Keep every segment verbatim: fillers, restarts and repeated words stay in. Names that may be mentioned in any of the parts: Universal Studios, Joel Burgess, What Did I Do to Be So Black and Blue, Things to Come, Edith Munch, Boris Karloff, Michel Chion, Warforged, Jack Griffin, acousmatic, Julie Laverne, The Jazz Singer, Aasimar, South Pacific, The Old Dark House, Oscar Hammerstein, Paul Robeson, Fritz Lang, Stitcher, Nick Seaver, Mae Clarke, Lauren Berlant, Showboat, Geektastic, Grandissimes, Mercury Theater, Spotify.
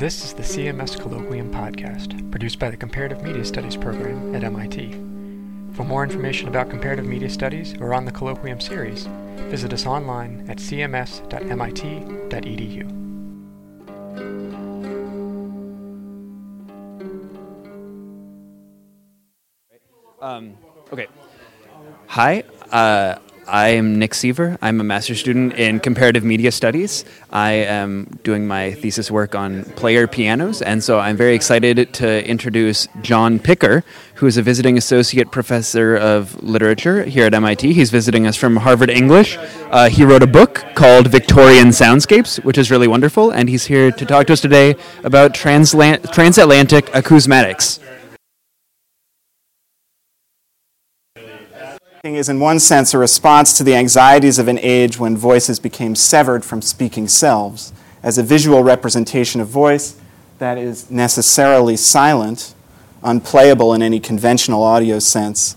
This is the C M S Colloquium podcast, produced by the Comparative Media Studies program at M I T. For more information about Comparative Media Studies or on the Colloquium series, visit us online at c m s dot m i t dot e d u. Um, okay. Hi, uh, I am Nick Seaver. I'm a master's student in comparative media studies. I am doing my thesis work on player pianos, and so I'm very excited to introduce John Picker, who is a visiting associate professor of literature here at M I T. He's visiting us from Harvard English. Uh, he wrote a book called Victorian Soundscapes, which is really wonderful, and he's here to talk to us today about transla- transatlantic acousmatics. Is in one sense a response to the anxieties of an age when voices became severed from speaking selves. As a visual representation of voice that is necessarily silent, unplayable in any conventional audio sense,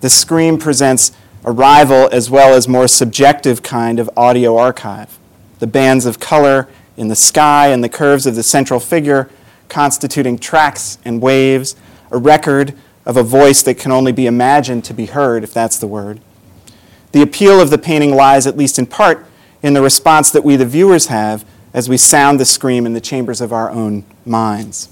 the scream presents a rival as well as more subjective kind of audio archive. The bands of color in the sky and the curves of the central figure constituting tracks and waves, a record of a voice that can only be imagined to be heard, if that's the word. The appeal of the painting lies, at least in part, in the response that we, the viewers, have as we sound the scream in the chambers of our own minds.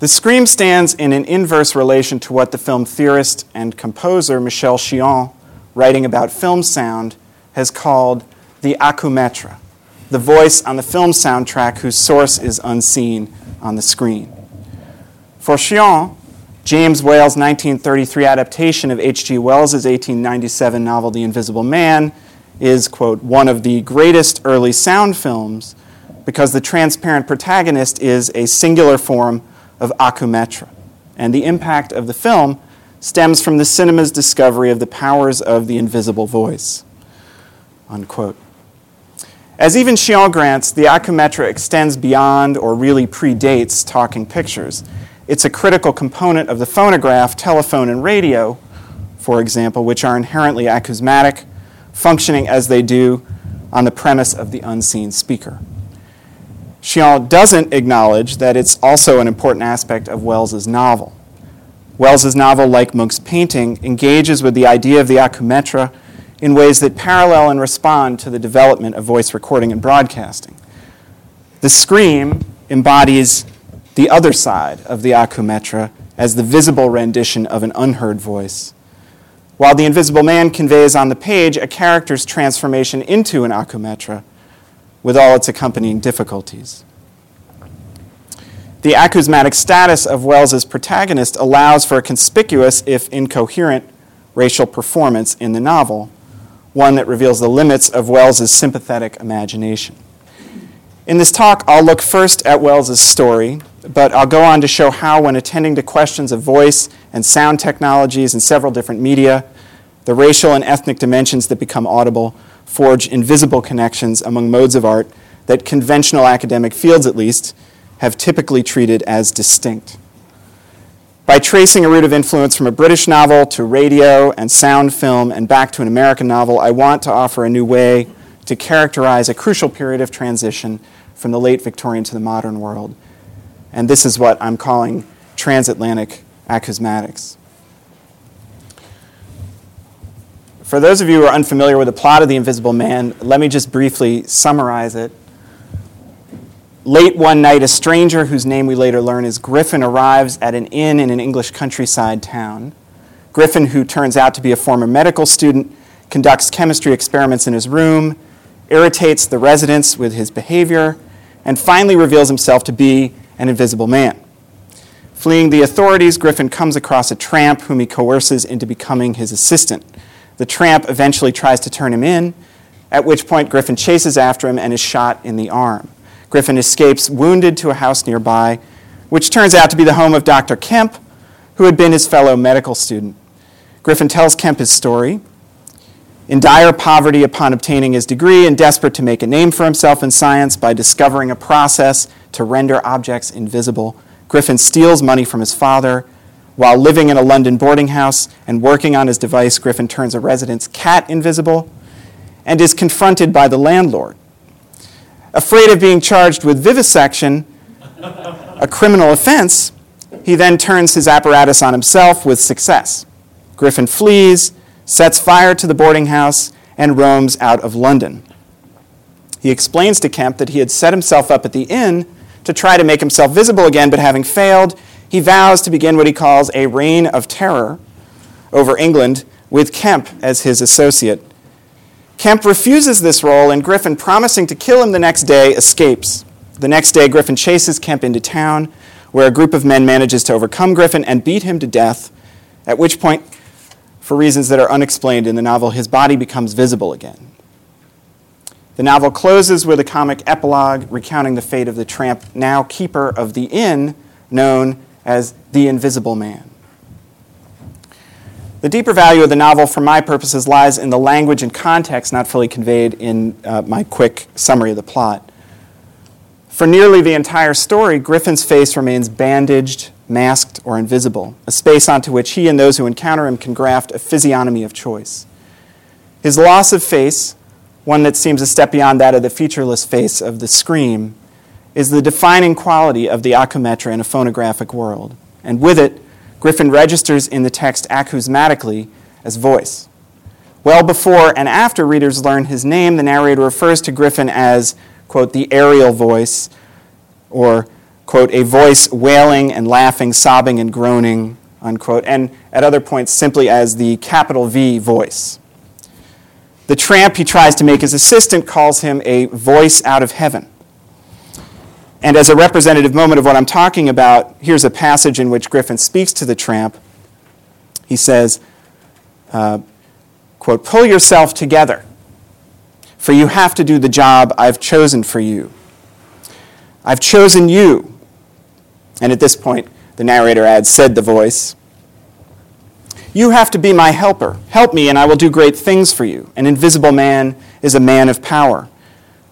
The scream stands in an inverse relation to what the film theorist and composer Michel Chion, writing about film sound, has called the acousmatre, the voice on the film soundtrack whose source is unseen on the screen. For Chion, James Whale's nineteen thirty-three adaptation of H G Wells' eighteen ninety-seven novel The Invisible Man is, quote, one of the greatest early sound films because the transparent protagonist is a singular form of acousmatre. And the impact of the film stems from the cinema's discovery of the powers of the invisible voice, unquote. As even Chion grants, the acousmatre extends beyond or really predates talking pictures. It's a critical component of the phonograph, telephone, and radio, for example, which are inherently acousmatic, functioning as they do on the premise of the unseen speaker. Chion doesn't acknowledge that it's also an important aspect of Wells's novel. Wells's novel, like Munch's painting, engages with the idea of the acousmatre in ways that parallel and respond to the development of voice recording and broadcasting. The scream embodies the other side of the acousmatre as the visible rendition of an unheard voice, while The Invisible Man conveys on the page a character's transformation into an acousmatre with all its accompanying difficulties. The acousmatic status of Wells's protagonist allows for a conspicuous, if incoherent, racial performance in the novel, one that reveals the limits of Wells's sympathetic imagination. In this talk, I'll look first at Wells's story, but I'll go on to show how, when attending to questions of voice and sound technologies in several different media, the racial and ethnic dimensions that become audible forge invisible connections among modes of art that conventional academic fields, at least, have typically treated as distinct. By tracing a route of influence from a British novel to radio and sound film and back to an American novel, I want to offer a new way to characterize a crucial period of transition from the late Victorian to the modern world. And this is what I'm calling transatlantic acousmatics. For those of you who are unfamiliar with the plot of The Invisible Man, let me just briefly summarize it. Late one night, a stranger, whose name we later learn is Griffin, arrives at an inn in an English countryside town. Griffin, who turns out to be a former medical student, conducts chemistry experiments in his room, irritates the residents with his behavior, and finally reveals himself to be an invisible man. Fleeing the authorities, Griffin comes across a tramp whom he coerces into becoming his assistant. The tramp eventually tries to turn him in, at which point Griffin chases after him and is shot in the arm. Griffin escapes wounded to a house nearby, which turns out to be the home of Doctor Kemp, who had been his fellow medical student. Griffin tells Kemp his story. In dire poverty upon obtaining his degree and desperate to make a name for himself in science by discovering a process to render objects invisible, Griffin steals money from his father. While living in a London boarding house and working on his device, Griffin turns a resident's cat invisible and is confronted by the landlord. Afraid of being charged with vivisection, a criminal offense, he then turns his apparatus on himself with success. Griffin flees, sets fire to the boarding house, and roams out of London. He explains to Kemp that he had set himself up at the inn to try to make himself visible again, but having failed, he vows to begin what he calls a reign of terror over England with Kemp as his associate. Kemp refuses this role, and Griffin, promising to kill him the next day, escapes. The next day, Griffin chases Kemp into town, where a group of men manages to overcome Griffin and beat him to death, at which point, for reasons that are unexplained in the novel, his body becomes visible again. The novel closes with a comic epilogue recounting the fate of the tramp, now keeper of the inn, known as The Invisible Man. The deeper value of the novel, for my purposes, lies in the language and context not fully conveyed in uh, my quick summary of the plot. For nearly the entire story, Griffin's face remains bandaged, masked, or invisible, a space onto which he and those who encounter him can graft a physiognomy of choice. His loss of face, one that seems a step beyond that of the featureless face of the Scream, is the defining quality of the acometra in a phonographic world, and with it, Griffin registers in the text acousmatically as voice. Well before and after readers learn his name, the narrator refers to Griffin as, quote, the aerial voice, or, quote, a voice wailing and laughing, sobbing and groaning, unquote, and at other points simply as the capital V voice. The tramp he tries to make his assistant calls him a voice out of heaven. And as a representative moment of what I'm talking about, here's a passage in which Griffin speaks to the tramp. He says, uh, quote, pull yourself together, for you have to do the job I've chosen for you. I've chosen you. And at this point, the narrator adds, said the voice, you have to be my helper. Help me, and I will do great things for you. An invisible man is a man of power.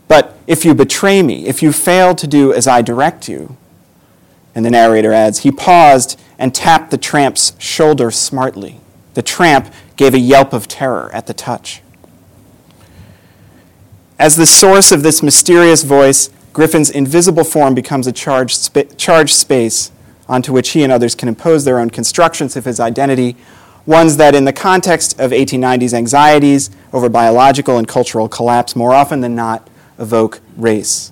But if you betray me, if you fail to do as I direct you, and the narrator adds, he paused and tapped the tramp's shoulder smartly. The tramp gave a yelp of terror at the touch. As the source of this mysterious voice, Griffin's invisible form becomes a charged, sp- charged space onto which he and others can impose their own constructions of his identity, ones that in the context of eighteen nineties anxieties over biological and cultural collapse more often than not evoke race.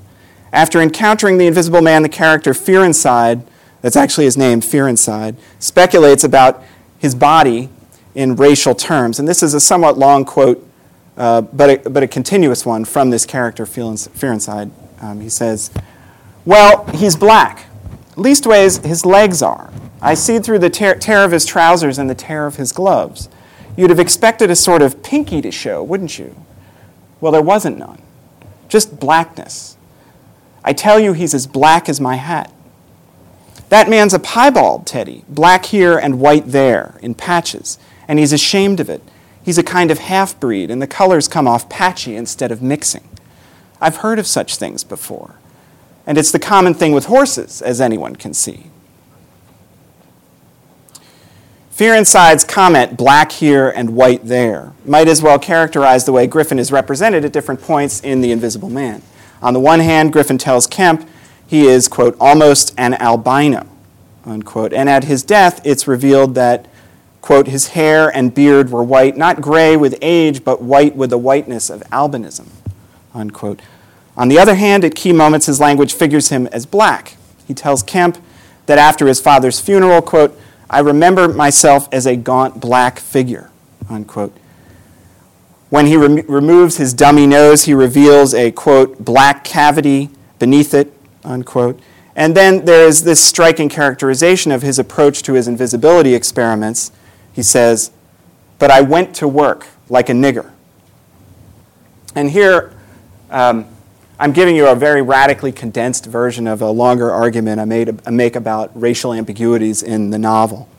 After encountering the Invisible Man, the character Fearenside, that's actually his name, Fearenside, speculates about his body in racial terms. And this is a somewhat long quote, uh, but, a, but a continuous one from this character, Fearenside. Um, he says, well, he's black. Leastways, his legs are. I see through the tear, tear of his trousers and the tear of his gloves. You'd have expected a sort of pinky to show, wouldn't you? Well, there wasn't none. Just blackness. I tell you, he's as black as my hat. That man's a piebald, Teddy, black here and white there, in patches, and he's ashamed of it. He's a kind of half-breed, and the colors come off patchy instead of mixing. I've heard of such things before, and it's the common thing with horses, as anyone can see. Fearenside's comment, black here and white there, might as well characterize the way Griffin is represented at different points in The Invisible Man. On the one hand, Griffin tells Kemp he is, quote, almost an albino, unquote. And at his death, it's revealed that, quote, his hair and beard were white, not gray with age, but white with the whiteness of albinism, unquote. On the other hand, at key moments, his language figures him as black. He tells Kemp that after his father's funeral, quote, I remember myself as a gaunt black figure, unquote. When he rem- removes his dummy nose, he reveals a, quote, black cavity beneath it, unquote. And then there is this striking characterization of his approach to his invisibility experiments. He says, but I went to work like a nigger. And here, um, I'm giving you a very radically condensed version of a longer argument I made I make about racial ambiguities in the novel.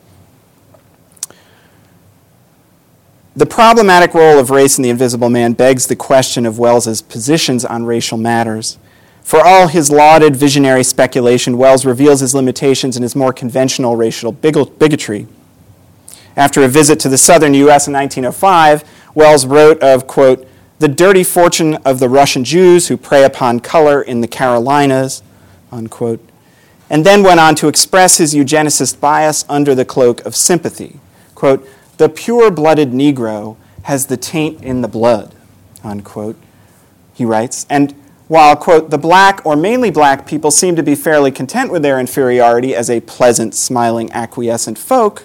The problematic role of race in The Invisible Man begs the question of Wells's positions on racial matters. For all his lauded visionary speculation, Wells reveals his limitations in his more conventional racial bigotry. After a visit to the southern U S in nineteen oh five, Wells wrote of, quote, The dirty fortune of the Russian Jews who prey upon color in the Carolinas, unquote, and then went on to express his eugenicist bias under the cloak of sympathy. Quote, the pure-blooded Negro has the taint in the blood, unquote, he writes. And while, quote, the black or mainly black people seem to be fairly content with their inferiority as a pleasant, smiling, acquiescent folk,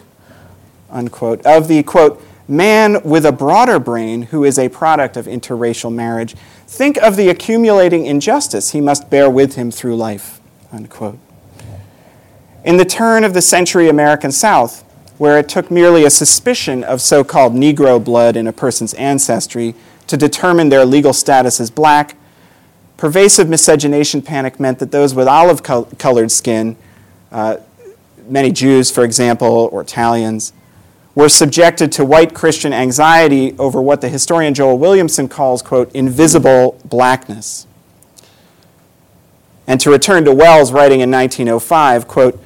unquote, of the, quote, man with a broader brain who is a product of interracial marriage, think of the accumulating injustice he must bear with him through life, unquote. In the turn of the century American South, where it took merely a suspicion of so-called Negro blood in a person's ancestry to determine their legal status as black, pervasive miscegenation panic meant that those with olive-colored skin, uh, many Jews, for example, or Italians, were subjected to white Christian anxiety over what the historian Joel Williamson calls, quote, invisible blackness. And to return to Wells writing in nineteen oh five, quote,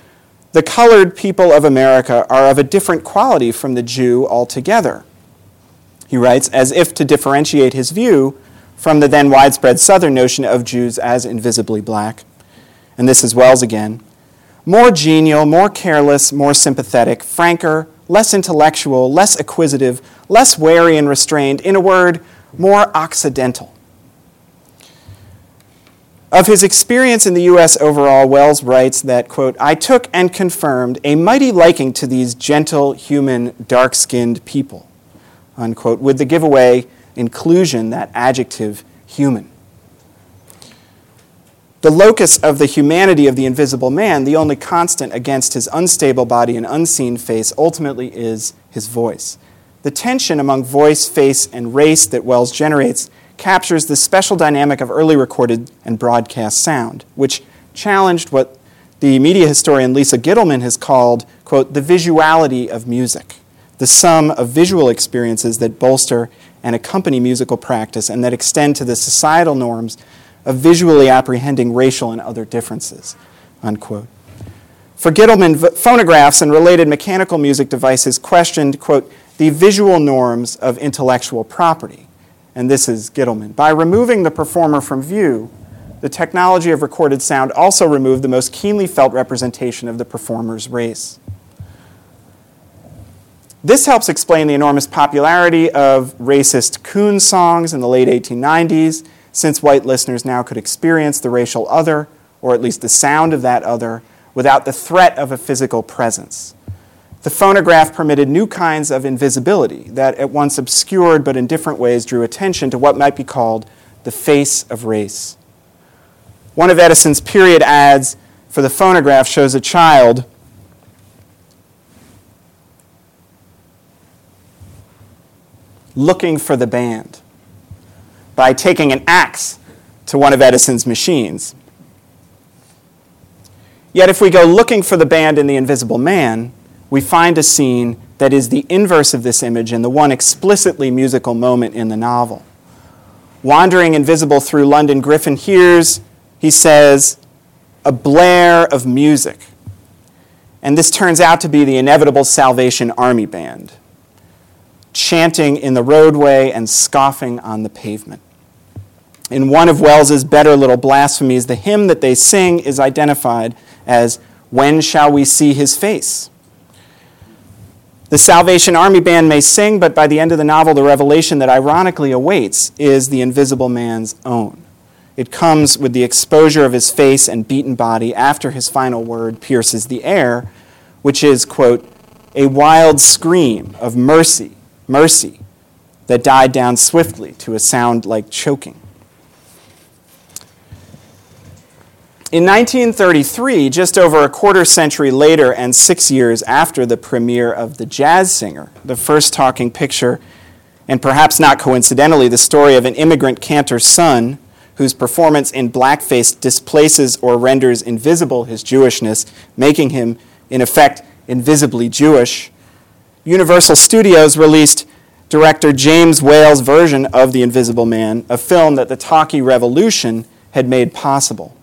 the colored people of America are of a different quality from the Jew altogether. He writes, as if to differentiate his view from the then widespread Southern notion of Jews as invisibly black. And this is Wells again. More genial, more careless, more sympathetic, franker, less intellectual, less acquisitive, less wary and restrained, in a word, more occidental. Of his experience in the U S overall, Wells writes that, quote, I took and confirmed a mighty liking to these gentle, human, dark-skinned people, unquote, with the giveaway inclusion, that adjective, human. The locus of the humanity of the invisible man, the only constant against his unstable body and unseen face, ultimately is his voice. The tension among voice, face, and race that Wells generates captures the special dynamic of early recorded and broadcast sound, which challenged what the media historian Lisa Gitelman has called, quote, the visuality of music, the sum of visual experiences that bolster and accompany musical practice and that extend to the societal norms of visually apprehending racial and other differences, unquote. For Gitelman, phonographs and related mechanical music devices questioned, quote, the visual norms of intellectual property, and this is Gitelman. By removing the performer from view, the technology of recorded sound also removed the most keenly felt representation of the performer's race. This helps explain the enormous popularity of racist coon songs in the late eighteen nineties, since white listeners now could experience the racial other, or at least the sound of that other, without the threat of a physical presence. The phonograph permitted new kinds of invisibility that at once obscured but in different ways drew attention to what might be called the face of race. One of Edison's period ads for the phonograph shows a child looking for the band by taking an axe to one of Edison's machines. Yet if we go looking for the band in The Invisible Man, we find a scene that is the inverse of this image and the one explicitly musical moment in the novel. Wandering invisible through London, Griffin hears, he says, a blare of music. And this turns out to be the inevitable Salvation Army Band, chanting in the roadway and scoffing on the pavement. In one of Wells's better little blasphemies, the hymn that they sing is identified as When Shall We See His Face? The Salvation Army Band may sing, but by the end of the novel, the revelation that ironically awaits is the invisible man's own. It comes with the exposure of his face and beaten body after his final word pierces the air, which is, quote, a wild scream of mercy, mercy, that died down swiftly to a sound like choking. In nineteen thirty-three, just over a quarter century later and six years after the premiere of The Jazz Singer, the first talking picture, and perhaps not coincidentally, the story of an immigrant cantor's son whose performance in blackface displaces or renders invisible his Jewishness, making him, in effect, invisibly Jewish, Universal Studios released director James Whale's version of The Invisible Man, a film that the talkie revolution had made possible.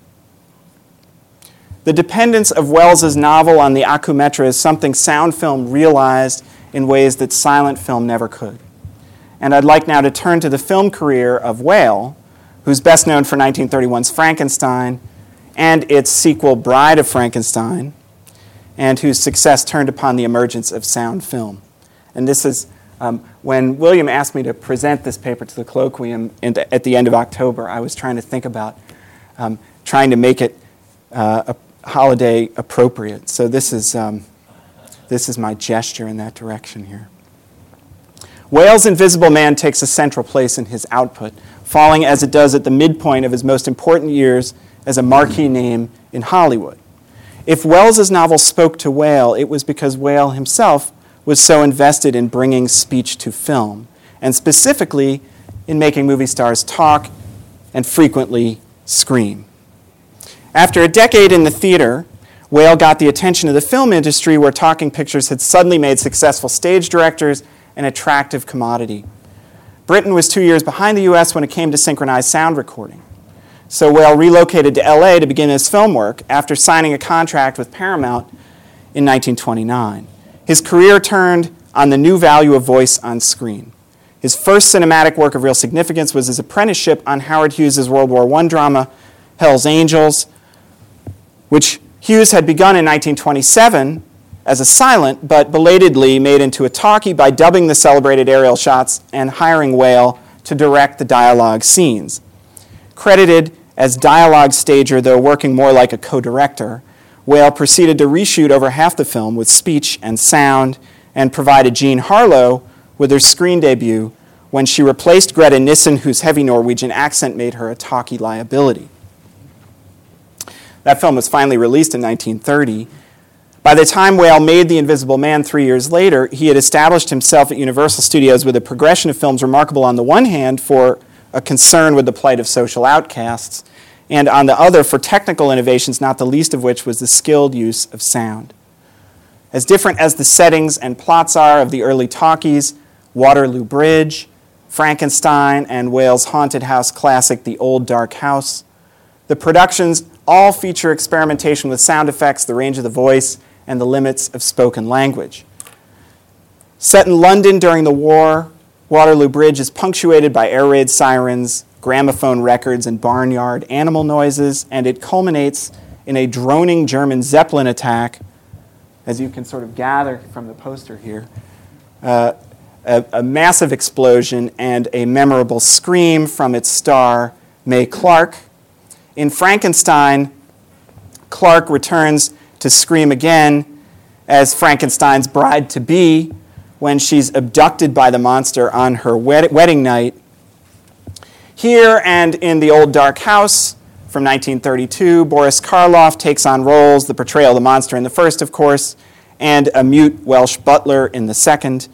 The dependence of Wells's novel on the Acumetra is something sound film realized in ways that silent film never could. And I'd like now to turn to the film career of Whale, who's best known for nineteen thirty-one's Frankenstein and its sequel, Bride of Frankenstein, and whose success turned upon the emergence of sound film. And this is, um, when William asked me to present this paper to the colloquium in the, at the end of October, I was trying to think about um, trying to make it uh, a holiday appropriate. So this is, um, this is my gesture in that direction here. Whale's Invisible Man takes a central place in his output, falling as it does at the midpoint of his most important years as a marquee name in Hollywood. If Wells's novel spoke to Whale, it was because Whale himself was so invested in bringing speech to film, and specifically in making movie stars talk and frequently scream. After a decade in the theater, Whale got the attention of the film industry, where talking pictures had suddenly made successful stage directors an attractive commodity. Britain was two years behind the U S when it came to synchronized sound recording. So Whale relocated to L A to begin his film work after signing a contract with Paramount in nineteen twenty-nine. His career turned on the new value of voice on screen. His first cinematic work of real significance was his apprenticeship on Howard Hughes' World War One drama, Hell's Angels, which Hughes had begun in nineteen twenty-seven as a silent, but belatedly made into a talkie by dubbing the celebrated aerial shots and hiring Whale to direct the dialogue scenes. Credited as dialogue stager, though working more like a co-director, Whale proceeded to reshoot over half the film with speech and sound, and provided Jean Harlow with her screen debut when she replaced Greta Nissen, whose heavy Norwegian accent made her a talkie liability. That film was finally released in nineteen thirty. By the time Whale made The Invisible Man three years later, he had established himself at Universal Studios with a progression of films remarkable on the one hand for a concern with the plight of social outcasts, and on the other for technical innovations, not the least of which was the skilled use of sound. As different as the settings and plots are of the early talkies, Waterloo Bridge, Frankenstein, and Whale's haunted house classic, The Old Dark House, the productions all feature experimentation with sound effects, the range of the voice, and the limits of spoken language. Set in London during the war, Waterloo Bridge is punctuated by air raid sirens, gramophone records, and barnyard animal noises, and it culminates in a droning German Zeppelin attack, as you can sort of gather from the poster here, uh, a, a massive explosion and a memorable scream from its star, Mae Clarke. In Frankenstein, Clarke returns to scream again as Frankenstein's bride-to-be when she's abducted by the monster on her wed- wedding night. Here and in The Old Dark House from nineteen thirty-two, Boris Karloff takes on roles, the portrayal of the monster in the first, of course, and a mute Welsh butler in the second,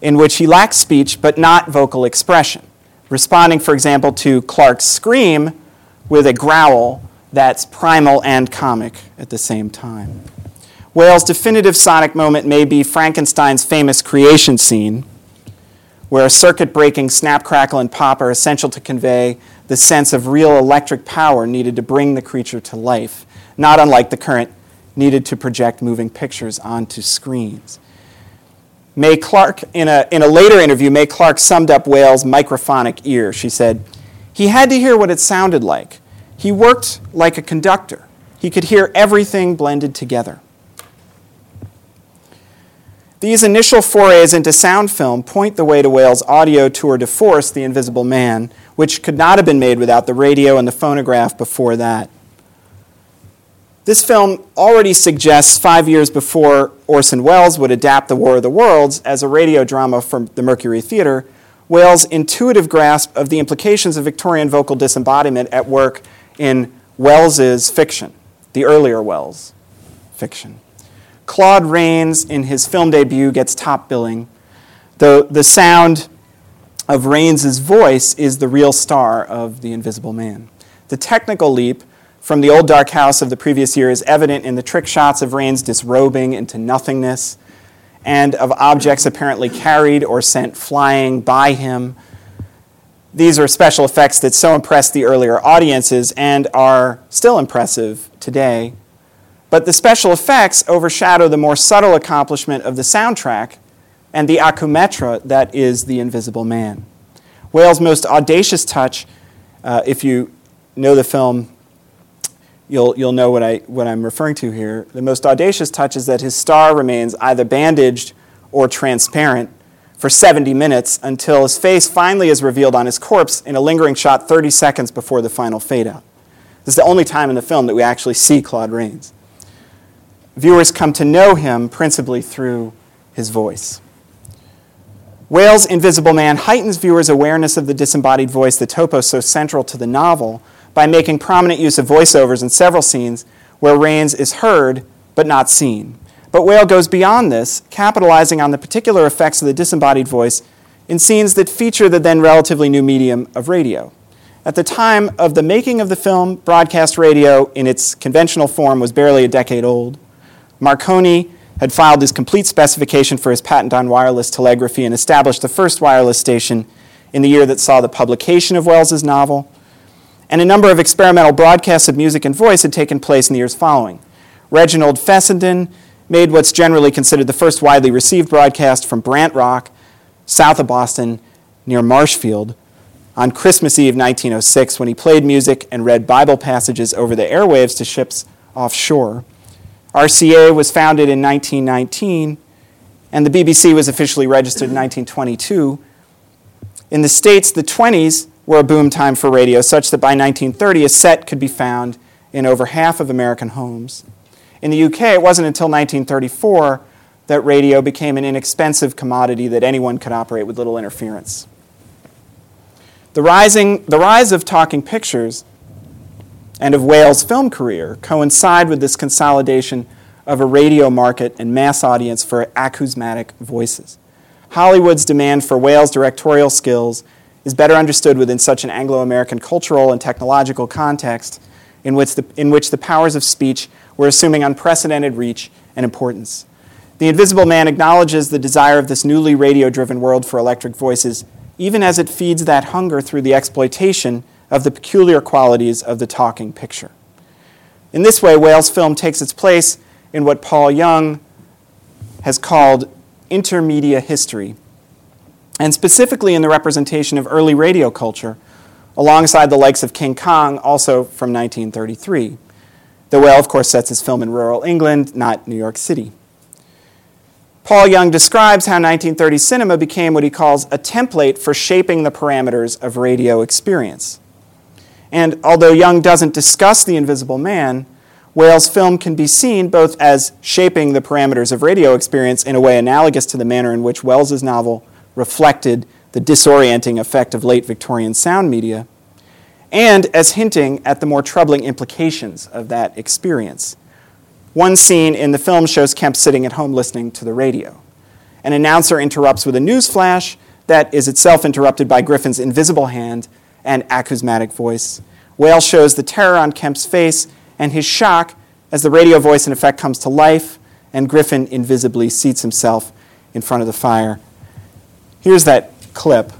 in which he lacks speech but not vocal expression, responding, for example, to Clarke's scream with a growl that's primal and comic at the same time. Whale's definitive sonic moment may be Frankenstein's famous creation scene, where a circuit-breaking snap, crackle, and pop are essential to convey the sense of real electric power needed to bring the creature to life, not unlike the current needed to project moving pictures onto screens. Mae Clarke, in a, in a later interview, Mae Clarke summed up Whale's microphonic ear. She said, "He had to hear what it sounded like. He worked like a conductor. He could hear everything blended together." These initial forays into sound film point the way to Whale's audio tour de force, The Invisible Man, which could not have been made without the radio and the phonograph before that. This film already suggests, five years before Orson Welles would adapt The War of the Worlds as a radio drama from the Mercury Theater, Whale's intuitive grasp of the implications of Victorian vocal disembodiment at work in Wells's fiction, the earlier Wells fiction. Claude Rains, in his film debut, gets top billing, though the sound of Rains' voice is the real star of The Invisible Man. The technical leap from The Old Dark House of the previous year is evident in the trick shots of Rains disrobing into nothingness, and of objects apparently carried or sent flying by him. These are special effects that so impressed the earlier audiences and are still impressive today. But the special effects overshadow the more subtle accomplishment of the soundtrack and the acumatra that is The Invisible Man. Whale's most audacious touch, uh, if you know the film, you'll you'll know what I what I'm referring to here. The most audacious touch is that his star remains either bandaged or transparent for seventy minutes until his face finally is revealed on his corpse in a lingering shot thirty seconds before the final fade-out. This is the only time in the film that we actually see Claude Rains. Viewers come to know him principally through his voice. Whale's Invisible Man heightens viewers' awareness of the disembodied voice, the topo so central to the novel, by making prominent use of voiceovers in several scenes where Rains is heard but not seen. But Whale goes beyond this, capitalizing on the particular effects of the disembodied voice in scenes that feature the then relatively new medium of radio. At the time of the making of the film, broadcast radio in its conventional form was barely a decade old. Marconi had filed his complete specification for his patent on wireless telegraphy and established the first wireless station in the year that saw the publication of Wells's novel. And a number of experimental broadcasts of music and voice had taken place in the years following. Reginald Fessenden made what's generally considered the first widely received broadcast from Brant Rock, south of Boston, near Marshfield, on Christmas Eve nineteen oh six, when he played music and read Bible passages over the airwaves to ships offshore. R C A was founded in nineteen nineteen, and the B B C was officially registered in nineteen twenty-two. In the States, the twenties were a boom time for radio, such that by nineteen thirty, a set could be found in over half of American homes. In the U K, it wasn't until nineteen thirty-four that radio became an inexpensive commodity that anyone could operate with little interference. The rising, the rise of talking pictures and of Whale's film career coincide with this consolidation of a radio market and mass audience for acousmatic voices. Hollywood's demand for Whale's directorial skills is better understood within such an Anglo-American cultural and technological context in which the, in which the powers of speech were assuming unprecedented reach and importance. The Invisible Man acknowledges the desire of this newly radio-driven world for electric voices, even as it feeds that hunger through the exploitation of the peculiar qualities of the talking picture. In this way, Whale's film takes its place in what Paul Young has called intermedia history, and specifically in the representation of early radio culture, alongside the likes of King Kong, also from nineteen thirty-three. The Whale, of course, sets his film in rural England, not New York City. Paul Young describes how nineteen thirty cinema became what he calls a template for shaping the parameters of radio experience. And although Young doesn't discuss The Invisible Man, Whale's film can be seen both as shaping the parameters of radio experience in a way analogous to the manner in which Wells's novel reflected the disorienting effect of late Victorian sound media, and as hinting at the more troubling implications of that experience. One scene in the film shows Kemp sitting at home listening to the radio. An announcer interrupts with a news flash that is itself interrupted by Griffin's invisible hand and acousmatic voice. Whale shows the terror on Kemp's face and his shock as the radio voice in effect comes to life and Griffin invisibly seats himself in front of the fire. Here's that clip.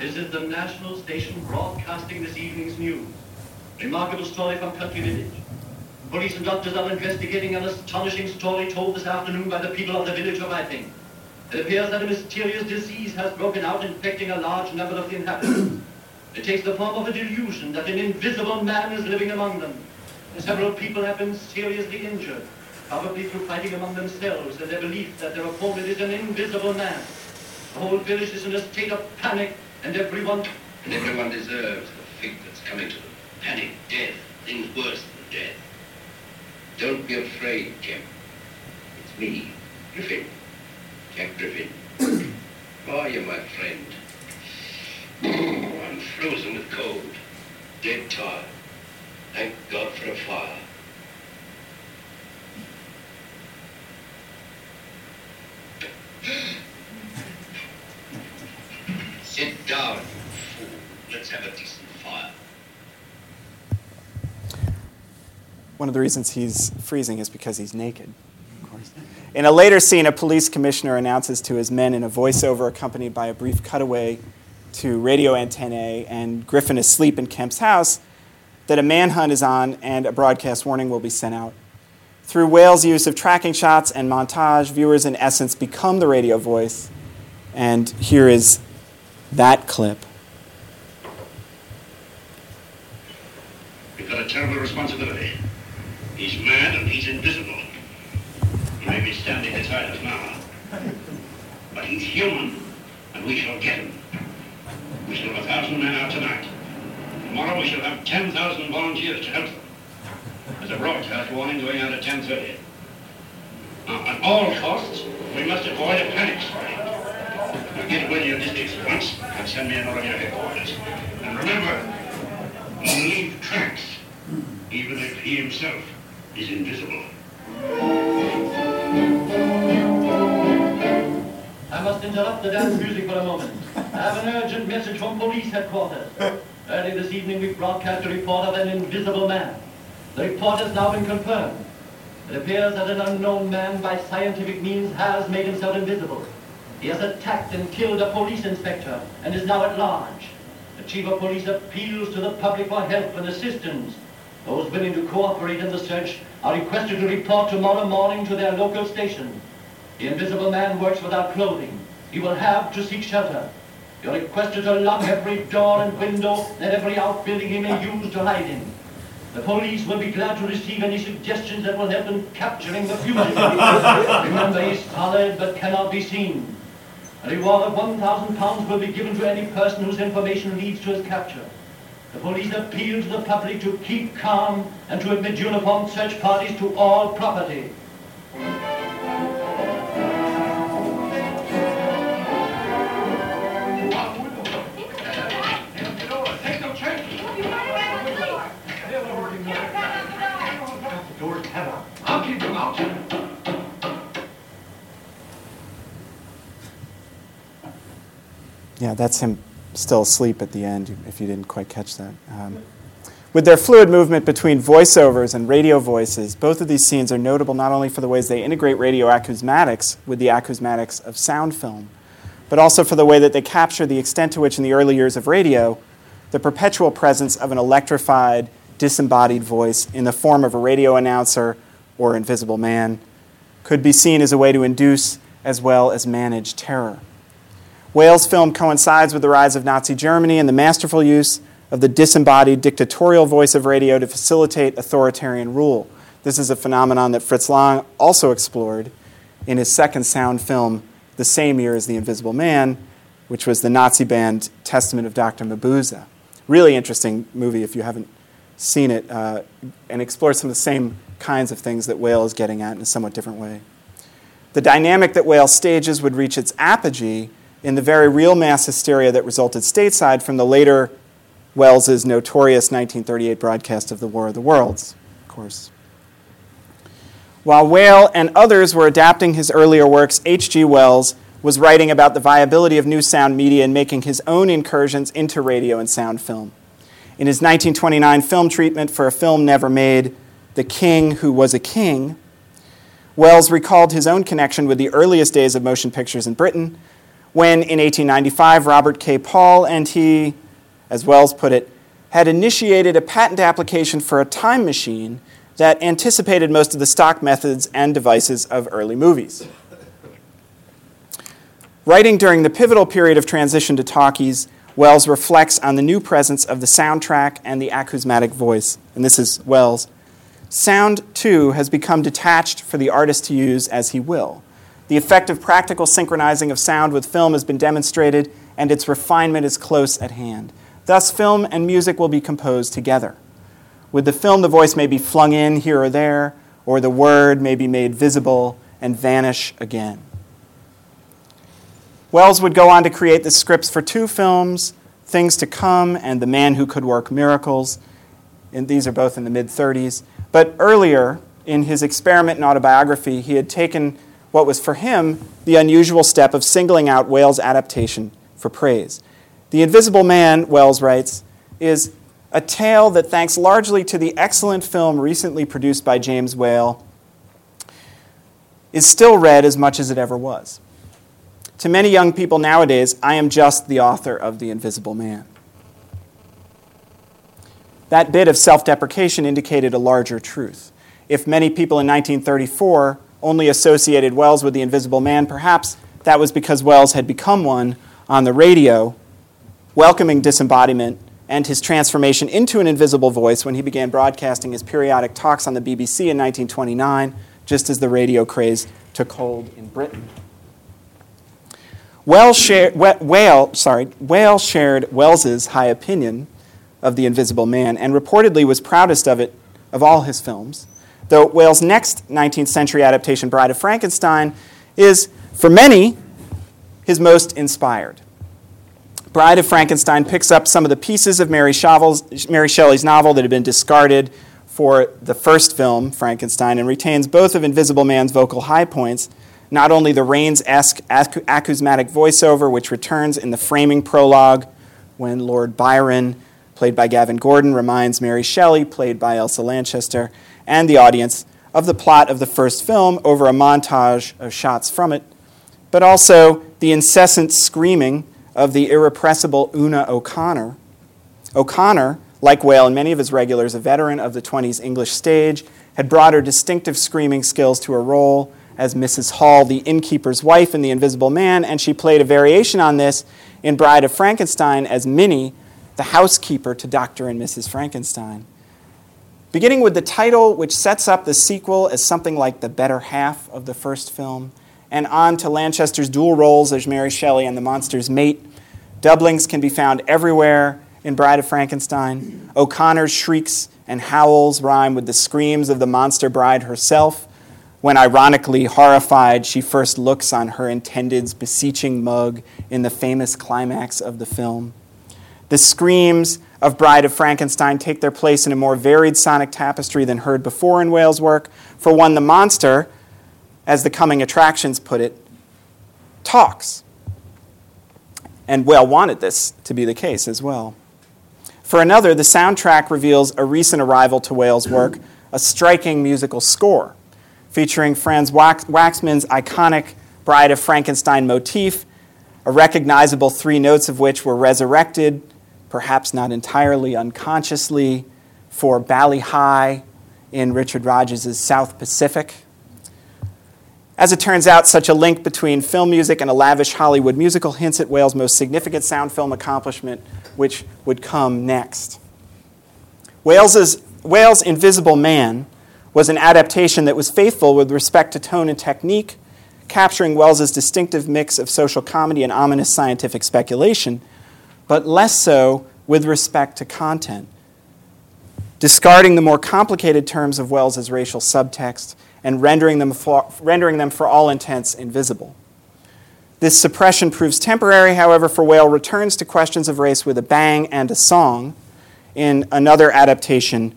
This is the national station broadcasting this evening's news. Remarkable story from Country Village. Police and doctors are investigating an astonishing story told this afternoon by the people of the village of Iping. It appears that a mysterious disease has broken out, infecting a large number of the inhabitants. It takes the form of a delusion that an invisible man is living among them. And several people have been seriously injured, probably through fighting among themselves and their belief that their opponent is an invisible man. The whole village is in a state of panic, And everyone, and everyone deserves the fate that's coming to them. Panic, death, things worse than death. Don't be afraid, Kemp. It's me, Griffin. Jack Griffin. How are you, my friend? I'm frozen with cold. Dead tired. Thank God for a fire. hot. One of the reasons he's freezing is because he's naked, of course. In a later scene, a police commissioner announces to his men in a voiceover accompanied by a brief cutaway to radio antennae and Griffin asleep in Kemp's house that a manhunt is on and a broadcast warning will be sent out. Through Whale's use of tracking shots and montage, viewers in essence become the radio voice. And here is that clip. We've got a terrible responsibility. He's mad and he's invisible. He may be standing beside us now, but he's human and we shall get him. We shall have a thousand men out tonight. Tomorrow we shall have ten thousand volunteers to help them. There's a broadcast warning going out at ten thirty. Now, at all costs, we must avoid a panic strike. Now, get away to your districts at once and send me another of your headquarters. And remember, leave tracks, even if he himself is invisible. I must interrupt the dance music for a moment. I have an urgent message from police headquarters. Early this evening, we broadcast a report of an invisible man. The report has now been confirmed. It appears that an unknown man by scientific means has made himself invisible. He has attacked and killed a police inspector and is now at large. The chief of police appeals to the public for help and assistance. Those willing to cooperate in the search are requested to report tomorrow morning to their local station. The invisible man works without clothing. He will have to seek shelter. You are requested to lock every door and window and every outbuilding he may use to hide in. The police will be glad to receive any suggestions that will help in capturing the fugitive. Remember, he's solid but cannot be seen. A reward of one thousand pounds will be given to any person whose information leads to his capture. The police appeal to the public to keep calm and to admit uniformed search parties to all property. Yeah, that's him still asleep at the end, if you didn't quite catch that. Um, with their fluid movement between voiceovers and radio voices, both of these scenes are notable not only for the ways they integrate radio acousmatics with the acousmatics of sound film, but also for the way that they capture the extent to which in the early years of radio, the perpetual presence of an electrified, disembodied voice in the form of a radio announcer or invisible man could be seen as a way to induce as well as manage terror. Whale's film coincides with the rise of Nazi Germany and the masterful use of the disembodied dictatorial voice of radio to facilitate authoritarian rule. This is a phenomenon that Fritz Lang also explored in his second sound film the same year as The Invisible Man, which was the Nazi band Testament of Doctor Mabuse. Really interesting movie if you haven't seen it, uh, and explores some of the same kinds of things that Whale is getting at in a somewhat different way. The dynamic that Whale stages would reach its apogee in the very real mass hysteria that resulted stateside from the later Wells's notorious nineteen thirty-eight broadcast of The War of the Worlds, of course. While Whale and others were adapting his earlier works, H G Wells was writing about the viability of new sound media and making his own incursions into radio and sound film. In his nineteen twenty-nine film treatment for A Film Never Made, The King Who Was a King, Wells recalled his own connection with the earliest days of motion pictures in Britain, when, in eighteen ninety-five, Robert K. Paul and he, as Wells put it, had initiated a patent application for a time machine that anticipated most of the stock methods and devices of early movies. Writing during the pivotal period of transition to talkies, Wells reflects on the new presence of the soundtrack and the acousmatic voice. And this is Wells. Sound, too, has become detached for the artist to use as he will. The effective practical synchronizing of sound with film has been demonstrated, and its refinement is close at hand. Thus, film and music will be composed together. With the film, the voice may be flung in here or there, or the word may be made visible and vanish again. Wells would go on to create the scripts for two films, Things to Come and The Man Who Could Work Miracles. And these are both in the mid-thirties. But earlier, in his experiment in autobiography, he had taken what was for him the unusual step of singling out Whale's adaptation for praise. The Invisible Man, Wells writes, is a tale that, thanks largely to the excellent film recently produced by James Whale, is still read as much as it ever was. To many young people nowadays, I am just the author of The Invisible Man. That bit of self-deprecation indicated a larger truth. If many people in nineteen thirty-four only associated Wells with The Invisible Man, perhaps that was because Wells had become one on the radio, welcoming disembodiment and his transformation into an invisible voice when he began broadcasting his periodic talks on the B B C in nineteen twenty-nine, just as the radio craze took hold in Britain. Wells share, Whale, sorry, Whale shared Wells's high opinion of The Invisible Man and reportedly was proudest of it of all his films, though Whale's next nineteenth century adaptation, Bride of Frankenstein, is, for many, his most inspired. Bride of Frankenstein picks up some of the pieces of Mary, Mary Shelley's novel that had been discarded for the first film, Frankenstein, and retains both of Invisible Man's vocal high points, not only the Rains-esque ac- acousmatic voiceover, which returns in the framing prologue when Lord Byron, played by Gavin Gordon, reminds Mary Shelley, played by Elsa Lanchester, and the audience of the plot of the first film over a montage of shots from it, but also the incessant screaming of the irrepressible Una O'Connor. O'Connor, like Whale and many of his regulars, a veteran of the twenties English stage, had brought her distinctive screaming skills to her role as Missus Hall, the innkeeper's wife in The Invisible Man, and she played a variation on this in Bride of Frankenstein as Minnie, the housekeeper to Doctor and Missus Frankenstein. Beginning with the title, which sets up the sequel as something like the better half of the first film, and on to Lanchester's dual roles as Mary Shelley and the monster's mate. Doublings can be found everywhere in Bride of Frankenstein. O'Connor's shrieks and howls rhyme with the screams of the monster bride herself, when ironically horrified she first looks on her intended's beseeching mug in the famous climax of the film. The screams of Bride of Frankenstein take their place in a more varied sonic tapestry than heard before in Whale's work. For one, the monster, as the coming attractions put it, talks. And Whale wanted this to be the case as well. For another, the soundtrack reveals a recent arrival to Whale's work, a striking musical score featuring Franz Wax- Waxman's iconic Bride of Frankenstein motif, a recognizable three notes of which were resurrected, perhaps not entirely unconsciously, for Ballyhigh in Richard Rodgers's South Pacific. As it turns out, such a link between film music and a lavish Hollywood musical hints at Whale's most significant sound film accomplishment, which would come next. Whale's, Whale's Invisible Man was an adaptation that was faithful with respect to tone and technique, capturing Wells's distinctive mix of social comedy and ominous scientific speculation, but less so with respect to content, discarding the more complicated terms of Wells's racial subtext and rendering them for, rendering them for all intents invisible. This suppression proves temporary, however, for Whale returns to questions of race with a bang and a song in another adaptation,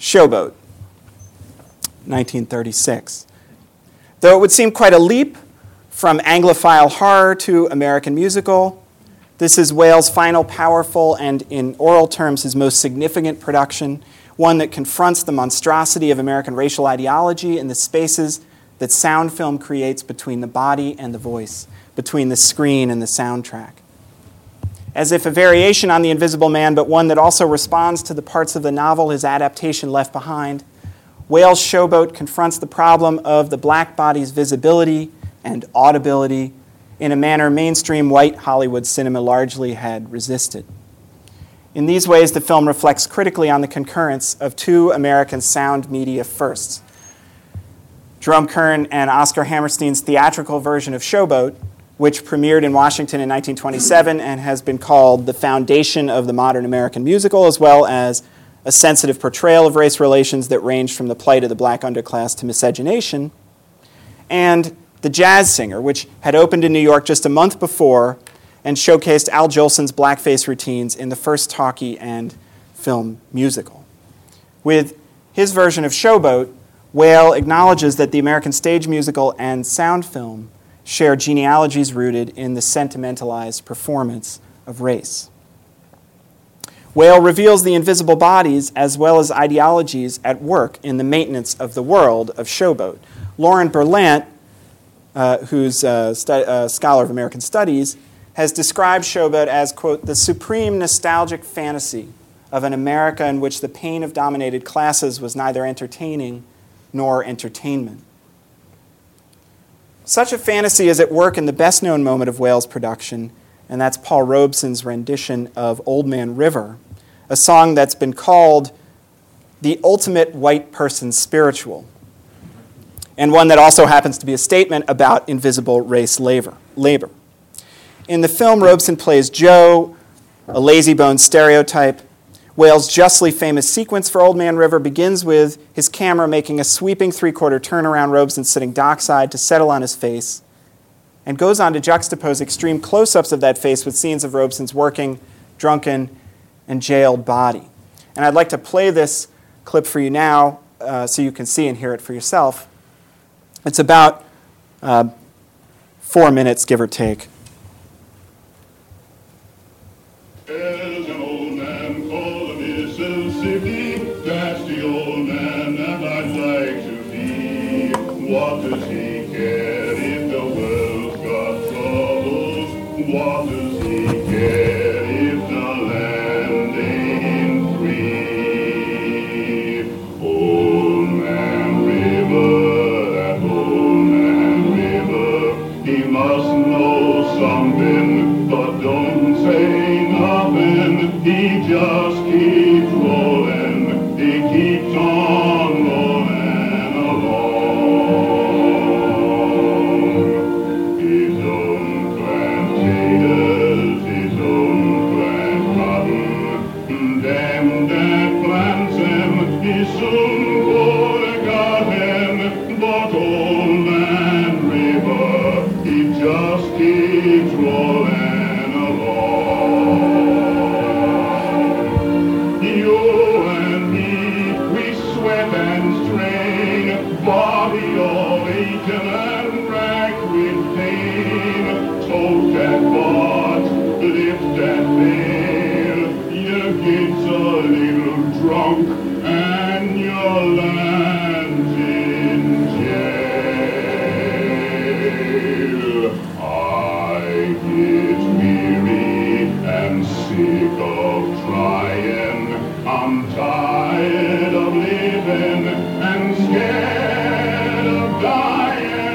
Showboat, nineteen thirty-six. Though it would seem quite a leap from Anglophile horror to American musical, this is Whale's final powerful and, in oral terms, his most significant production, one that confronts the monstrosity of American racial ideology and the spaces that sound film creates between the body and the voice, between the screen and the soundtrack. As if a variation on The Invisible Man, but one that also responds to the parts of the novel his adaptation left behind, Whale's Showboat confronts the problem of the black body's visibility and audibility in a manner mainstream white Hollywood cinema largely had resisted. In these ways, the film reflects critically on the concurrence of two American sound media firsts: Jerome Kern and Oscar Hammerstein's theatrical version of Showboat, which premiered in Washington in nineteen twenty-seven and has been called the foundation of the modern American musical, as well as a sensitive portrayal of race relations that ranged from the plight of the black underclass to miscegenation, and The Jazz Singer, which had opened in New York just a month before and showcased Al Jolson's blackface routines in the first talkie and film musical. With his version of Showboat, Whale acknowledges that the American stage musical and sound film share genealogies rooted in the sentimentalized performance of race. Whale reveals the invisible bodies as well as ideologies at work in the maintenance of the world of Showboat. Lauren Berlant, uh, who's a stu- uh, scholar of American Studies, has described Showboat as, quote, the supreme nostalgic fantasy of an America in which the pain of dominated classes was neither entertaining nor entertainment. Such a fantasy is at work in the best-known moment of Whale's production, and that's Paul Robeson's rendition of Old Man River, a song that's been called the ultimate white person's spiritual, and one that also happens to be a statement about invisible race labor. labor. In the film, Robeson plays Joe, a lazy-bone stereotype. Whale's justly famous sequence for Old Man River begins with his camera making a sweeping three-quarter turnaround, Robeson sitting dockside to settle on his face, and goes on to juxtapose extreme close-ups of that face with scenes of Robeson's working, drunken, and jailed body. And I'd like to play this clip for you now uh, so you can see and hear it for yourself. It's about uh, four minutes, give or take. There's an old man called Mister Sippy. That's the old man that I'd like to be. What does he care if the world's got troubles? What does he care if the land ain't free? Old Man River, that old man river, he must know something, but don't say nothing, he just keeps rolling, he keeps on rolling along. His own plant taters, his own plant cotton, them that plants him, he soon would have got him, but Old Man River, he just keeps rolling. And racked with pain, tote that bought, lift that veil, your kids a little drunk, and your land's in jail. I get weary and sick of trying, I'm tired of living and scared of dying.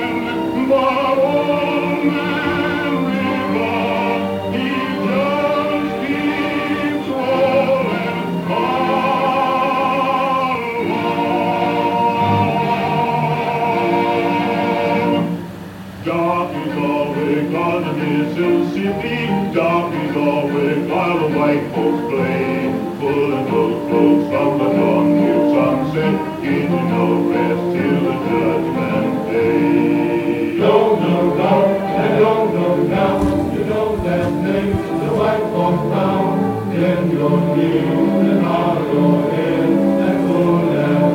Dark is always while the white folks play, full of those folks from the dawn till sunset, getting no rest till the judgment day. Don't know now, I don't know now, you know that name, the white folks down, then your knees and all your head, and go and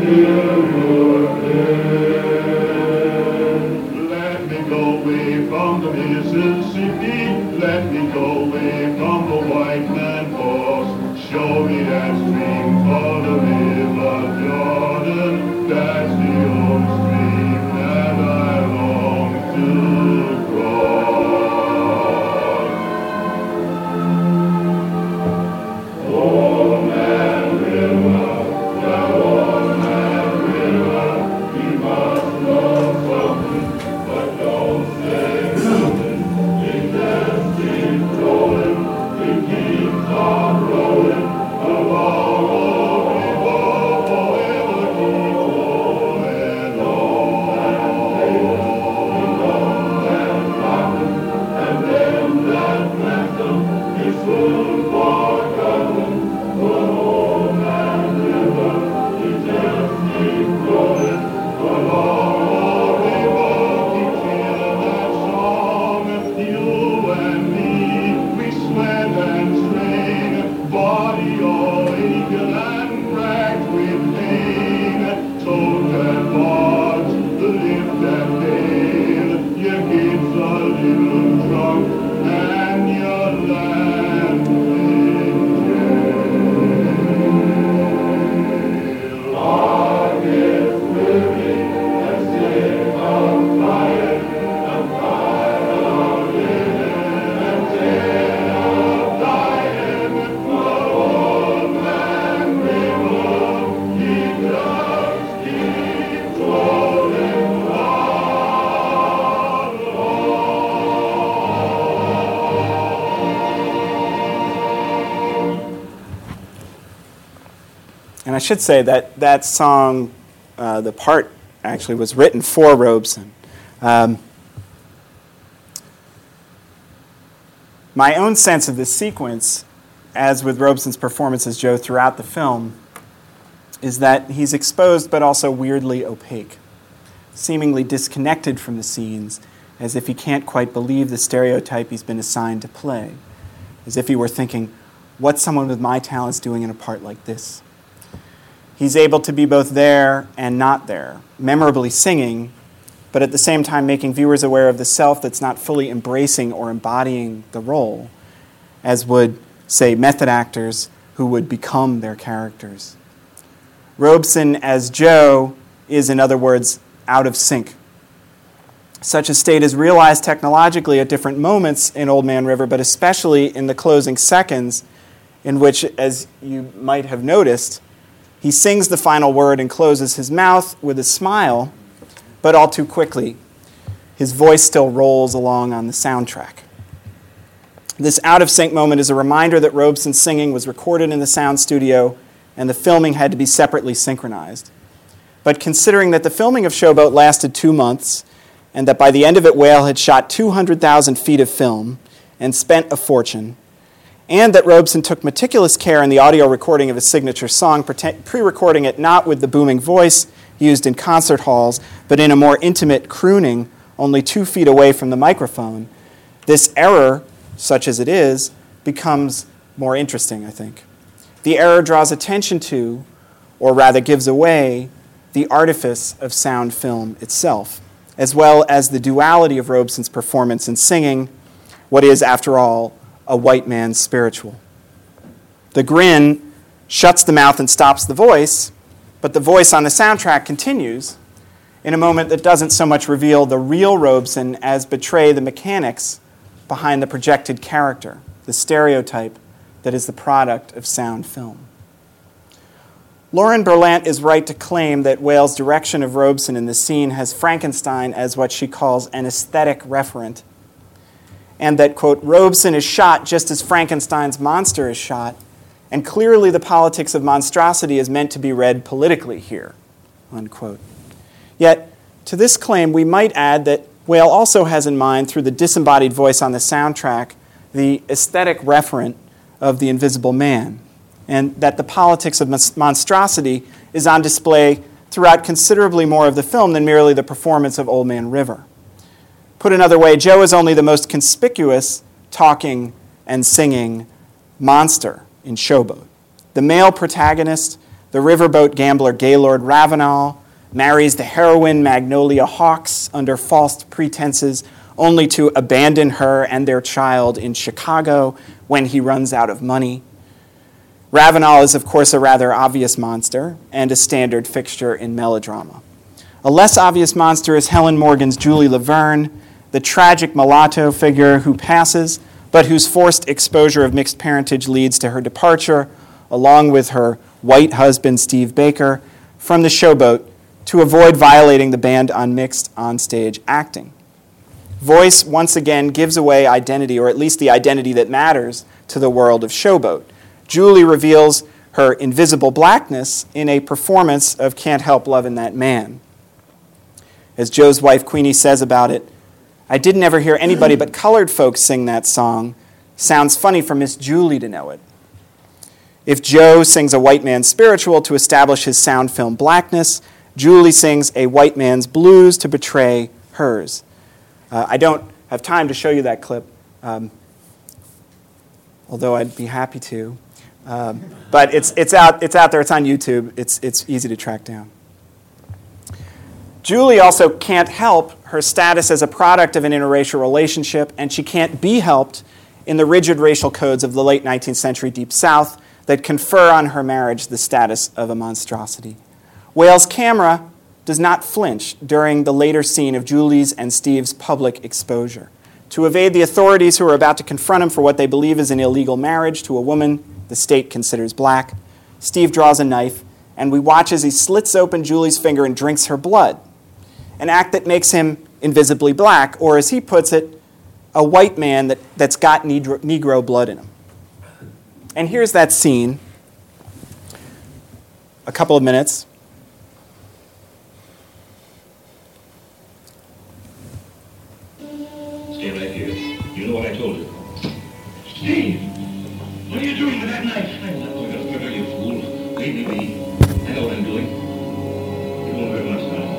go until you're dead. From the Mississippi, let me go away from the white man boss. Show me that stream for the river Jordan. That's the old stream that I long to cross. Old Man River, that old man river, he must know something, but don't say. And your land And I should say that that song, uh, the part actually was written for Robeson. Um, my own sense of this sequence, as with Robeson's performance as Joe throughout the film, is that he's exposed but also weirdly opaque, seemingly disconnected from the scenes, as if he can't quite believe the stereotype he's been assigned to play, as if he were thinking, what's someone with my talents doing in a part like this? He's able to be both there and not there, memorably singing, but at the same time making viewers aware of the self that's not fully embracing or embodying the role, as would, say, method actors who would become their characters. Robeson as Joe is, in other words, out of sync. Such a state is realized technologically at different moments in Old Man River, but especially in the closing seconds in which, as you might have noticed, he sings the final word and closes his mouth with a smile, but all too quickly. His voice still rolls along on the soundtrack. This out-of-sync moment is a reminder that Robeson's singing was recorded in the sound studio and the filming had to be separately synchronized. But considering that the filming of Showboat lasted two months and that by the end of it, Whale had shot two hundred thousand feet of film and spent a fortune, and that Robeson took meticulous care in the audio recording of his signature song, pre-recording it not with the booming voice used in concert halls, but in a more intimate crooning only two feet away from the microphone, this error, such as it is, becomes more interesting, I think. The error draws attention to, or rather gives away, the artifice of sound film itself, as well as the duality of Robeson's performance in singing what is, after all, a white man's spiritual. The grin shuts the mouth and stops the voice, but the voice on the soundtrack continues in a moment that doesn't so much reveal the real Robeson as betray the mechanics behind the projected character, the stereotype that is the product of sound film. Lauren Berlant is right to claim that Whale's direction of Robeson in this scene has Frankenstein as what she calls an aesthetic referent, and that, quote, Robeson is shot just as Frankenstein's monster is shot, and clearly the politics of monstrosity is meant to be read politically here, unquote. Yet, to this claim, we might add that Whale also has in mind, through the disembodied voice on the soundtrack, the aesthetic referent of The Invisible Man, and that the politics of monstrosity is on display throughout considerably more of the film than merely the performance of Old Man River. Put another way, Joe is only the most conspicuous talking and singing monster in Showboat. The male protagonist, the riverboat gambler Gaylord Ravenel, marries the heroine Magnolia Hawks under false pretenses, only to abandon her and their child in Chicago when he runs out of money. Ravenel is, of course, a rather obvious monster and a standard fixture in melodrama. A less obvious monster is Helen Morgan's Julie Laverne, the tragic mulatto figure who passes, but whose forced exposure of mixed parentage leads to her departure, along with her white husband Steve Baker, from the Showboat to avoid violating the ban on mixed onstage acting. Voice, once again, gives away identity, or at least the identity that matters, to the world of Showboat. Julie reveals her invisible blackness in a performance of Can't Help Lovin' That Man. As Joe's wife Queenie says about it, I didn't ever hear anybody but colored folks sing that song. Sounds funny for Miss Julie to know it. If Joe sings a white man's spiritual to establish his sound film blackness, Julie sings a white man's blues to betray hers. Uh, I don't have time to show you that clip, um, although I'd be happy to. Um, but it's it's out it's out there. It's on YouTube. It's it's easy to track down. Julie also can't help her status as a product of an interracial relationship, and she can't be helped in the rigid racial codes of the late nineteenth century Deep South that confer on her marriage the status of a monstrosity. Whale's camera does not flinch during the later scene of Julie's and Steve's public exposure. To evade the authorities who are about to confront him for what they believe is an illegal marriage to a woman the state considers black, Steve draws a knife, and we watch as he slits open Julie's finger and drinks her blood, an act that makes him invisibly black, or as he puts it, a white man that, that's got Negro, Negro blood in him. And here's that scene. a couple of minutes. Stay right here. You know what I told you. Steve, what are you doing with that knife? I'm not going to murder you, fool. Leave me be. I know what I'm doing. It won't hurt much now.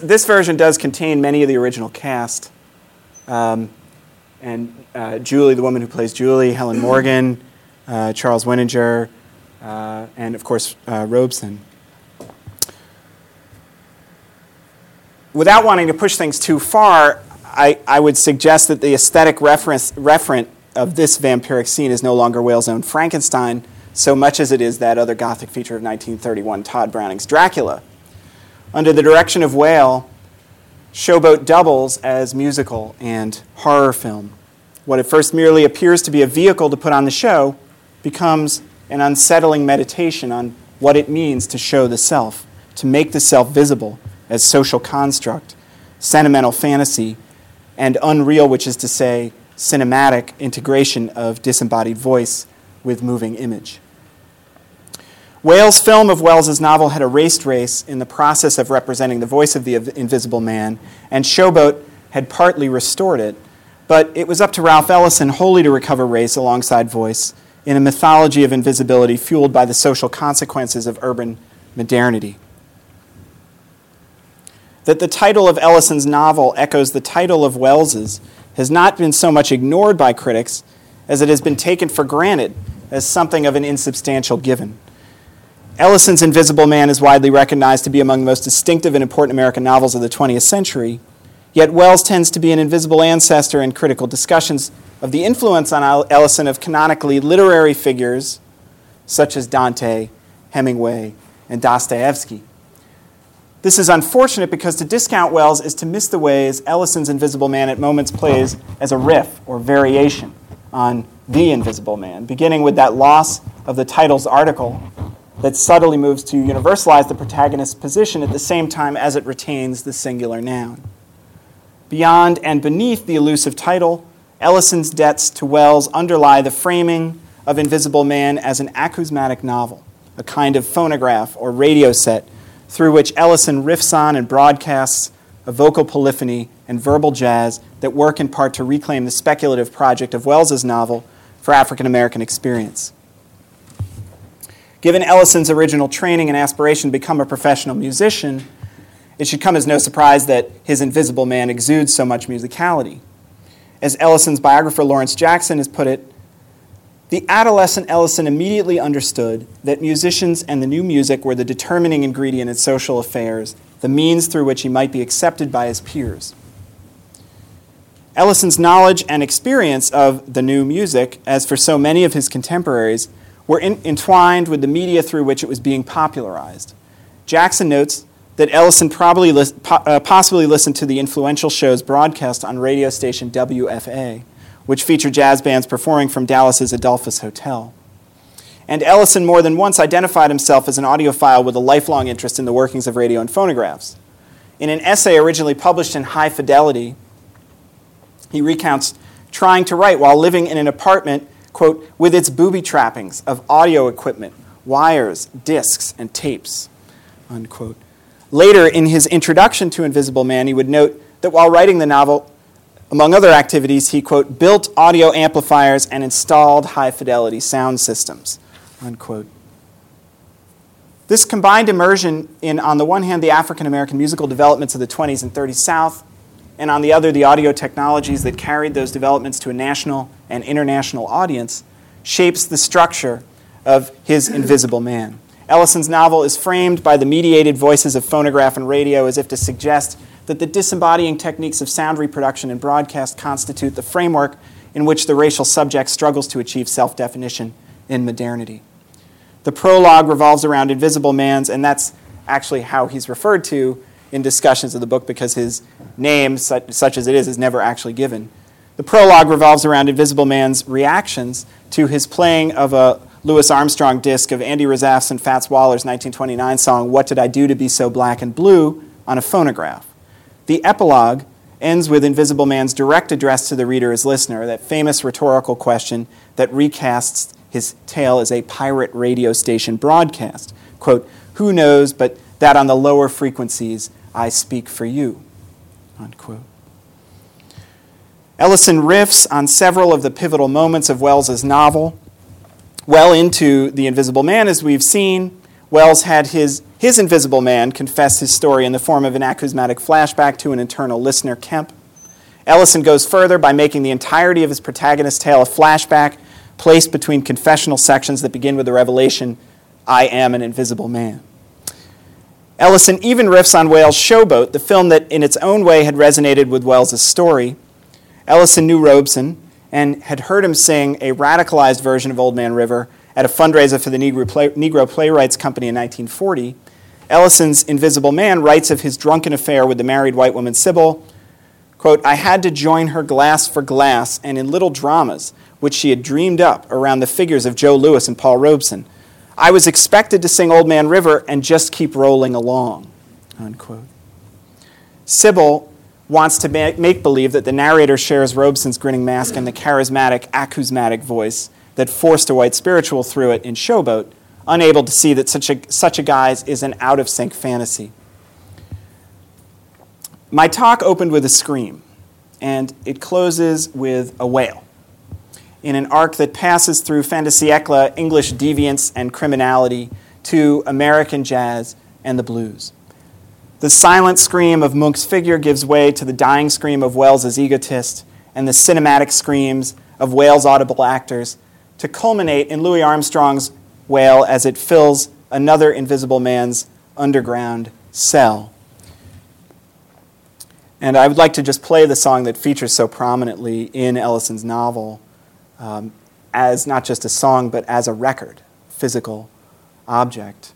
This version does contain many of the original cast. Um, and uh, Julie, the woman who plays Julie, Helen Morgan, uh, Charles Wininger, uh, and of course, uh, Robeson. Without wanting to push things too far, I, I would suggest that the aesthetic reference referent of this vampiric scene is no longer Whale's own Frankenstein, so much as it is that other Gothic feature of nineteen thirty-one, Todd Browning's Dracula. Under the direction of Whale, Showboat doubles as musical and horror film. What at first merely appears to be a vehicle to put on the show becomes an unsettling meditation on what it means to show the self, to make the self visible as social construct, sentimental fantasy, and unreal, which is to say, cinematic integration of disembodied voice with moving image. Whale's film of Wells's novel had erased race in the process of representing the voice of the Invisible Man, and Showboat had partly restored it, but it was up to Ralph Ellison wholly to recover race alongside voice in a mythology of invisibility fueled by the social consequences of urban modernity. That the title of Ellison's novel echoes the title of Wells's has not been so much ignored by critics as it has been taken for granted as something of an insubstantial given. Ellison's Invisible Man is widely recognized to be among the most distinctive and important American novels of the twentieth century, yet Wells tends to be an invisible ancestor in critical discussions of the influence on Ellison of canonically literary figures such as Dante, Hemingway, and Dostoevsky. This is unfortunate because to discount Wells is to miss the ways Ellison's Invisible Man at moments plays as a riff or variation on The Invisible Man, beginning with that loss of the title's article that subtly moves to universalize the protagonist's position at the same time as it retains the singular noun. Beyond and beneath the elusive title, Ellison's debts to Wells underlie the framing of Invisible Man as an acousmatic novel, a kind of phonograph or radio set through which Ellison riffs on and broadcasts a vocal polyphony and verbal jazz that work in part to reclaim the speculative project of Wells's novel for African-American experience. Given Ellison's original training and aspiration to become a professional musician, it should come as no surprise that his Invisible Man exudes so much musicality. As Ellison's biographer Lawrence Jackson has put it, the adolescent Ellison immediately understood that musicians and the new music were the determining ingredient in social affairs, the means through which he might be accepted by his peers. Ellison's knowledge and experience of the new music, as for so many of his contemporaries, were in- entwined with the media through which it was being popularized. Jackson notes that Ellison probably lis- po- uh, possibly listened to the influential shows broadcast on radio station W F A, which featured jazz bands performing from Dallas's Adolphus Hotel. And Ellison more than once identified himself as an audiophile with a lifelong interest in the workings of radio and phonographs. In an essay originally published in High Fidelity, he recounts trying to write while living in an apartment, quote, with its booby trappings of audio equipment, wires, discs, and tapes, unquote. Later, in his introduction to Invisible Man, he would note that while writing the novel, among other activities, he, quote, built audio amplifiers and installed high-fidelity sound systems, unquote. This combined immersion in, on the one hand, the African-American musical developments of the twenties and thirties South, and on the other, the audio technologies that carried those developments to a national and international audience, shapes the structure of his Invisible Man. Ellison's novel is framed by the mediated voices of phonograph and radio as if to suggest that the disembodying techniques of sound reproduction and broadcast constitute the framework in which the racial subject struggles to achieve self-definition in modernity. The prologue revolves around Invisible Man's, and that's actually how he's referred to in discussions of the book because his name, such, such as it is, is never actually given. The prologue revolves around Invisible Man's reactions to his playing of a Louis Armstrong disc of Andy Razaf's and Fats Waller's nineteen twenty-nine song, What Did I Do to Be So Black and Blue, on a phonograph. The epilogue ends with Invisible Man's direct address to the reader as listener, that famous rhetorical question that recasts his tale as a pirate radio station broadcast. Quote, who knows but that on the lower frequencies I speak for you, unquote. Ellison riffs on several of the pivotal moments of Wells's novel. Well into The Invisible Man, as we've seen, Wells had his, his Invisible Man confess his story in the form of an acousmatic flashback to an internal listener, Kemp. Ellison goes further by making the entirety of his protagonist's tale a flashback placed between confessional sections that begin with the revelation, I am an invisible man. Ellison even riffs on Whale's Showboat, the film that in its own way had resonated with Wells's story. Ellison knew Robeson and had heard him sing a radicalized version of Old Man River at a fundraiser for the Negro, Play- Negro Playwrights Company in nineteen forty, Ellison's Invisible Man writes of his drunken affair with the married white woman Sybil, quote, I had to join her glass for glass and in little dramas which she had dreamed up around the figures of Joe Lewis and Paul Robeson. I was expected to sing Old Man River and just keep rolling along, unquote. Sybil wants to make believe that the narrator shares Robeson's grinning mask and the charismatic, acousmatic voice that forced a white spiritual through it in Showboat, unable to see that such a, such a guise is an out-of-sync fantasy. My talk opened with a scream, and it closes with a wail, in an arc that passes through fin de siècle, English deviance and criminality, to American jazz and the blues. The silent scream of Munch's figure gives way to the dying scream of Wells's egotist, and the cinematic screams of Whale's audible actors to culminate in Louis Armstrong's Whale as it fills another invisible man's underground cell. And I would like to just play the song that features so prominently in Ellison's novel um, as not just a song, but as a record, physical object.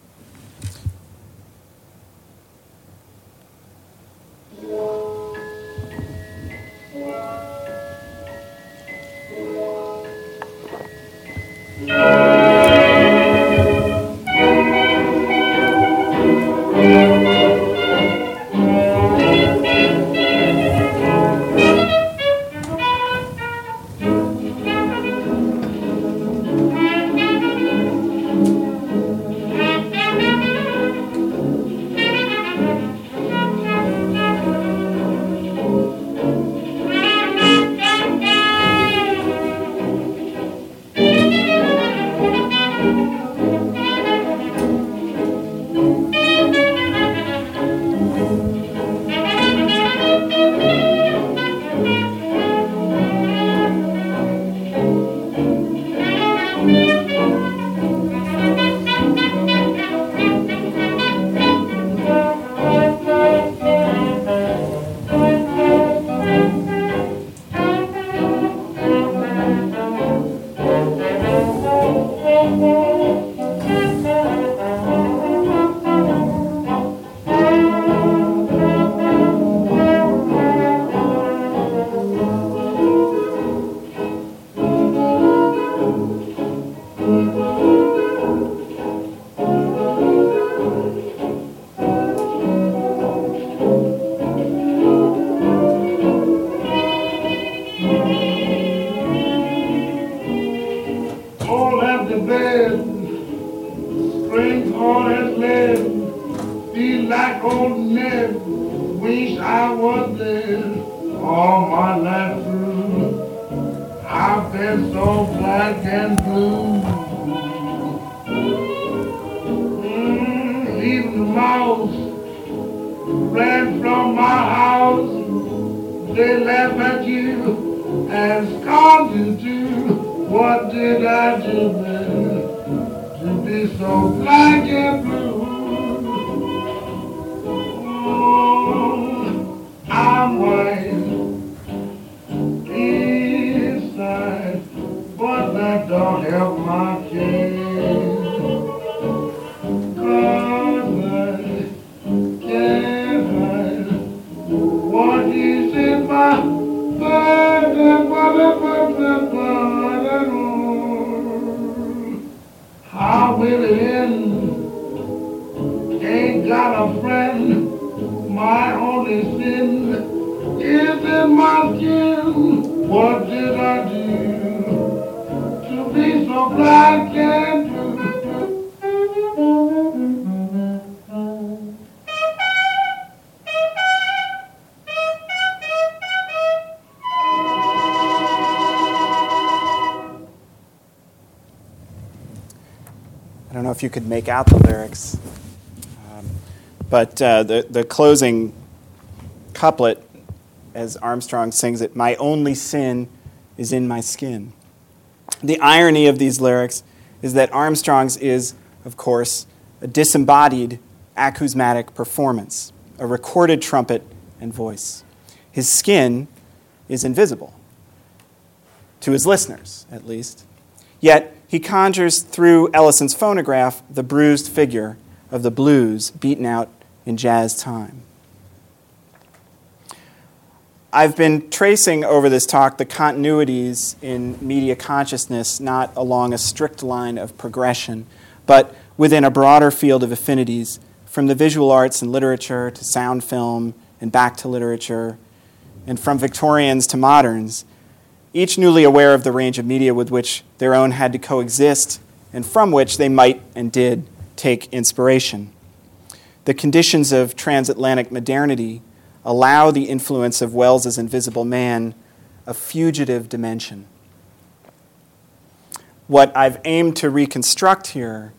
You could make out the lyrics. Um, but uh, the, the closing couplet, as Armstrong sings it, "My only sin is in my skin." The irony of these lyrics is that Armstrong's is, of course, a disembodied acousmatic performance, a recorded trumpet and voice. His skin is invisible, to his listeners, at least. Yet, he conjures through Ellison's phonograph the bruised figure of the blues beaten out in jazz time. I've been tracing over this talk the continuities in media consciousness, not along a strict line of progression, but within a broader field of affinities, from the visual arts and literature to sound film and back to literature, and from Victorians to moderns, each newly aware of the range of media with which their own had to coexist and from which they might and did take inspiration. The conditions of transatlantic modernity allow the influence of Wells's Invisible Man a fugitive dimension. What I've aimed to reconstruct here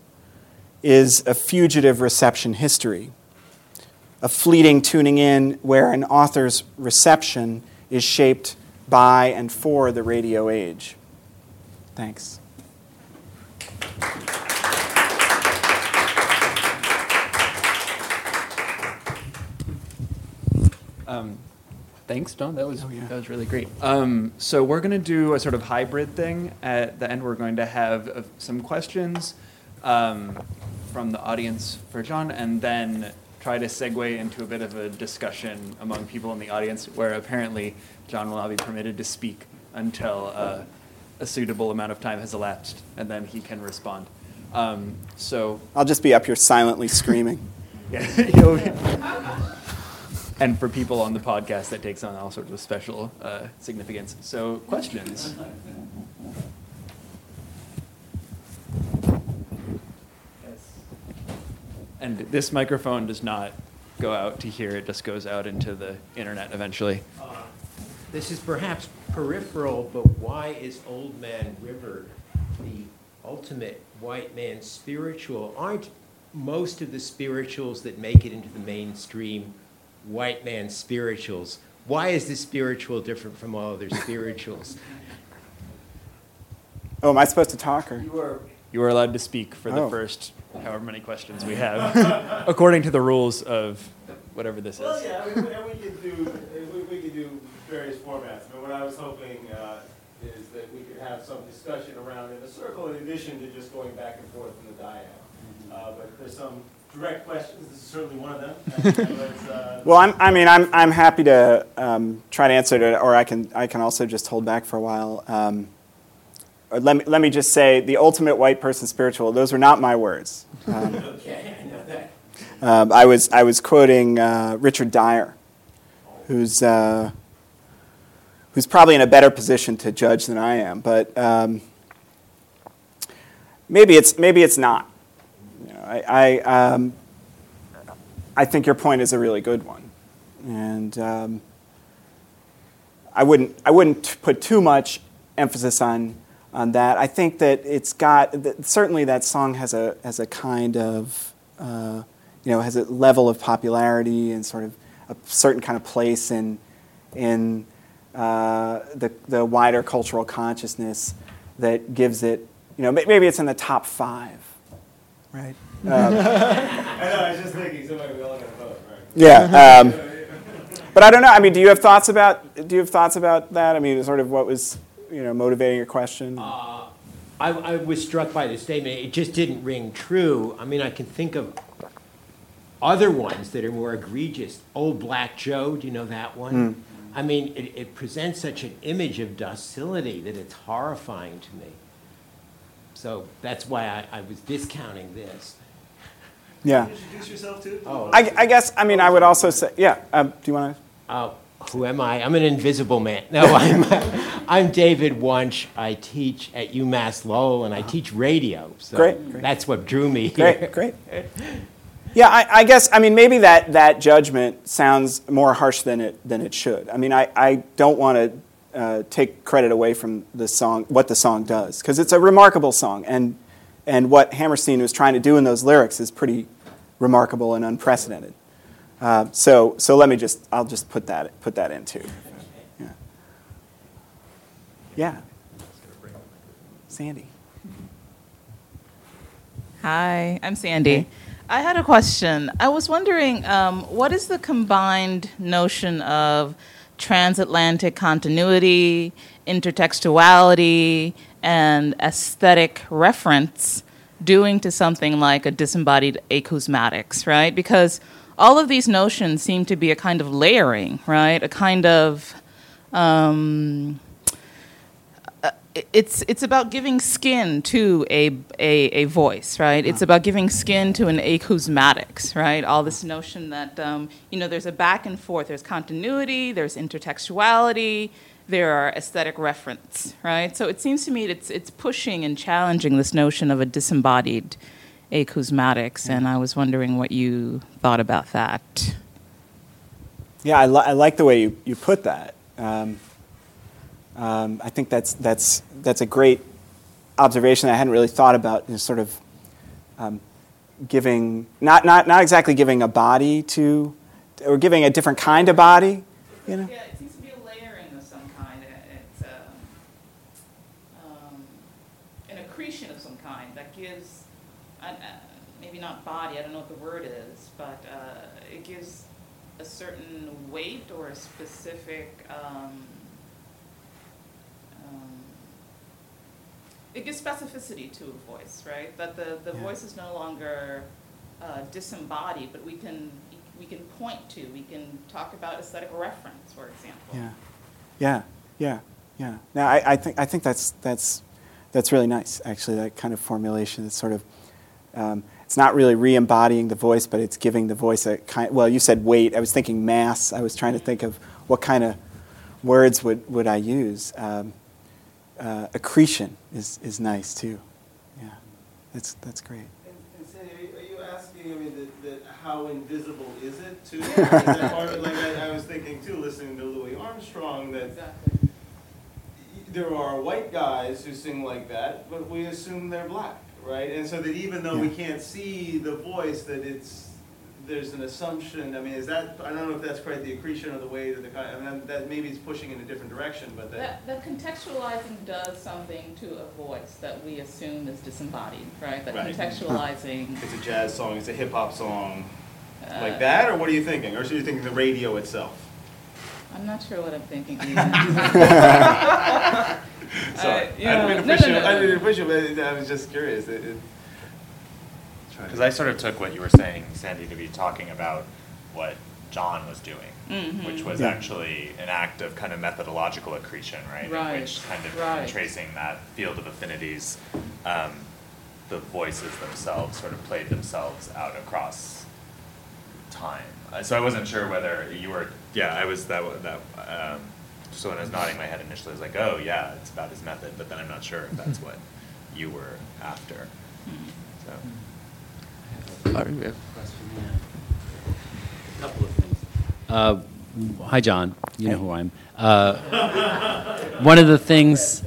is a fugitive reception history, a fleeting tuning in where an author's reception is shaped by and for the radio age. Thanks. Um, thanks, Don. That was oh, yeah. that was really great. Um, so we're going to do a sort of hybrid thing. At the end, we're going to have uh, some questions um, from the audience for John, and then try to segue into a bit of a discussion among people in the audience, where apparently John will not be permitted to speak until uh, a suitable amount of time has elapsed, and then he can respond. Um, so I'll just be up here silently screaming. Yeah. And for people on the podcast, that takes on all sorts of special uh, significance. So, questions? Yes. And this microphone does not go out to here. It just goes out into the internet eventually. Uh, this is perhaps peripheral, but why is Old Man River the ultimate white man's spiritual? Aren't most of the spirituals that make it into the mainstream white man spirituals? Why is this spiritual different from all other spirituals? Oh, am I supposed to talk? Or? You are you are allowed to speak for oh. the first however many questions we have, according to the rules of whatever this well, is. Well, yeah, I mean, we could do we, we could do various formats. But what I was hoping uh, is that we could have some discussion around in a circle, in addition to just going back and forth in the dialogue. Uh, but there's some direct questions. This is certainly one of them. But, uh, well, I'm, I mean, I'm I'm happy to um, try to answer it, or I can I can also just hold back for a while. Um, or let me let me just say, the ultimate white person spiritual. Those were not my words. Um, okay, I know that. Um, I was I was quoting uh, Richard Dyer, who's uh, who's probably in a better position to judge than I am. But um, maybe it's maybe it's not. I I, um, I think your point is a really good one, and um, I wouldn't I wouldn't put too much emphasis on on that. I think that it's got that certainly that song has a has a kind of uh, you know has a level of popularity and sort of a certain kind of place in in uh, the the wider cultural consciousness that gives it, you know, maybe it's in the top five. Right. Um, I know, I was just thinking somebody we all got to vote, right? Yeah. Um, but I don't know. I mean, do you have thoughts about do you have thoughts about that? I mean, sort of what was, you know, motivating your question? Uh, I, I was struck by the statement. It just didn't ring true. I mean, I can think of other ones that are more egregious. Old Black Joe, do you know that one? Mm. I mean, it, it presents such an image of docility that it's horrifying to me. So that's why I, I was discounting this. Yeah. Can you introduce yourself to? Oh. I, I guess, I mean, I would also say, yeah. Um, do you want to? Oh, who am I? I'm an invisible man. No, I'm I'm David Wunsch. I teach at UMass Lowell, and I teach radio. So great, great. That's what drew me here. Great, great. Yeah, I, I guess, I mean, maybe that, that judgment sounds more harsh than it than it should. I mean, I, I don't want to Uh, take credit away from the song, what the song does, because it's a remarkable song, and and what Hammerstein was trying to do in those lyrics is pretty remarkable and unprecedented. Uh, so so let me just I'll just put that put that in too. Yeah. Yeah. Sandy. Hi, I'm Sandy. I had a question. I was wondering, um, what is the combined notion of transatlantic continuity, intertextuality, and aesthetic reference doing to something like a disembodied acousmatics, right? Because all of these notions seem to be a kind of layering, right? A kind of, um, uh, it's it's about giving skin to a, a, a voice, right? It's about giving skin to an acousmatics, right? All this notion that, um, you know, there's a back and forth. There's continuity, there's intertextuality, there are aesthetic reference, right? So it seems to me it's it's pushing and challenging this notion of a disembodied acousmatics, and I was wondering what you thought about that. Yeah, I, li- I like the way you, you put that. Um Um, I think that's that's that's a great observation that I hadn't really thought about, is sort of um, giving not, not not exactly giving a body to, or giving a different kind of body, you know. Yeah, it seems to be a layering of some kind, accretion of some kind that gives, uh, maybe not body, I don't know what the word is, but uh, it gives a certain weight or a specific, um, um, it gives specificity to a voice, right? That the, the yeah. voice is no longer uh, disembodied, but we can we can point to, we can talk about aesthetic reference, for example. Yeah, yeah, yeah, yeah. Now I, I think I think that's that's that's really nice, actually. That kind of formulation is sort of. Um, It's not really re-embodying the voice, but it's giving the voice a kind. Well, you said weight. I was thinking mass. I was trying to think of what kind of words would, would I use. Um, uh, accretion is, is nice too. Yeah, that's that's great. And, and Sandy, are you asking? I mean, that, that how invisible is it too? Is that part of, like I, I was thinking too, listening to Louis Armstrong that. Exactly. There are white guys who sing like that, but we assume they're black. Right, and so that even though yeah. we can't see the voice, that it's there's an assumption. I mean, is that I don't know if that's quite the accretion or the way to the. I mean, that maybe it's pushing in a different direction, but that, that that contextualizing does something to a voice that we assume is disembodied, right? That right. contextualizing. It's a jazz song. It's a hip hop song, uh, like that, or what are you thinking? Or are you thinking the radio itself? I'm not sure what I'm thinking. Sorry, uh, yeah. I didn't mean to push no, no, no, you. I didn't push you, but I was just curious. Because I sort of took what you were saying, Sandy, to be talking about what John was doing, mm-hmm. which was yeah. actually an act of kind of methodological accretion, right? Right. In which kind of right. tracing that field of affinities, um, the voices themselves sort of played themselves out across time. Uh, so I wasn't sure whether you were. Yeah, I was that that. Um, So when I was nodding my head initially, I was like, oh, yeah, it's about his method, but then I'm not sure if that's what you were after. So. I have a question. A couple of things. Uh, hi, John. You hey. know who I am. Uh, one of the things,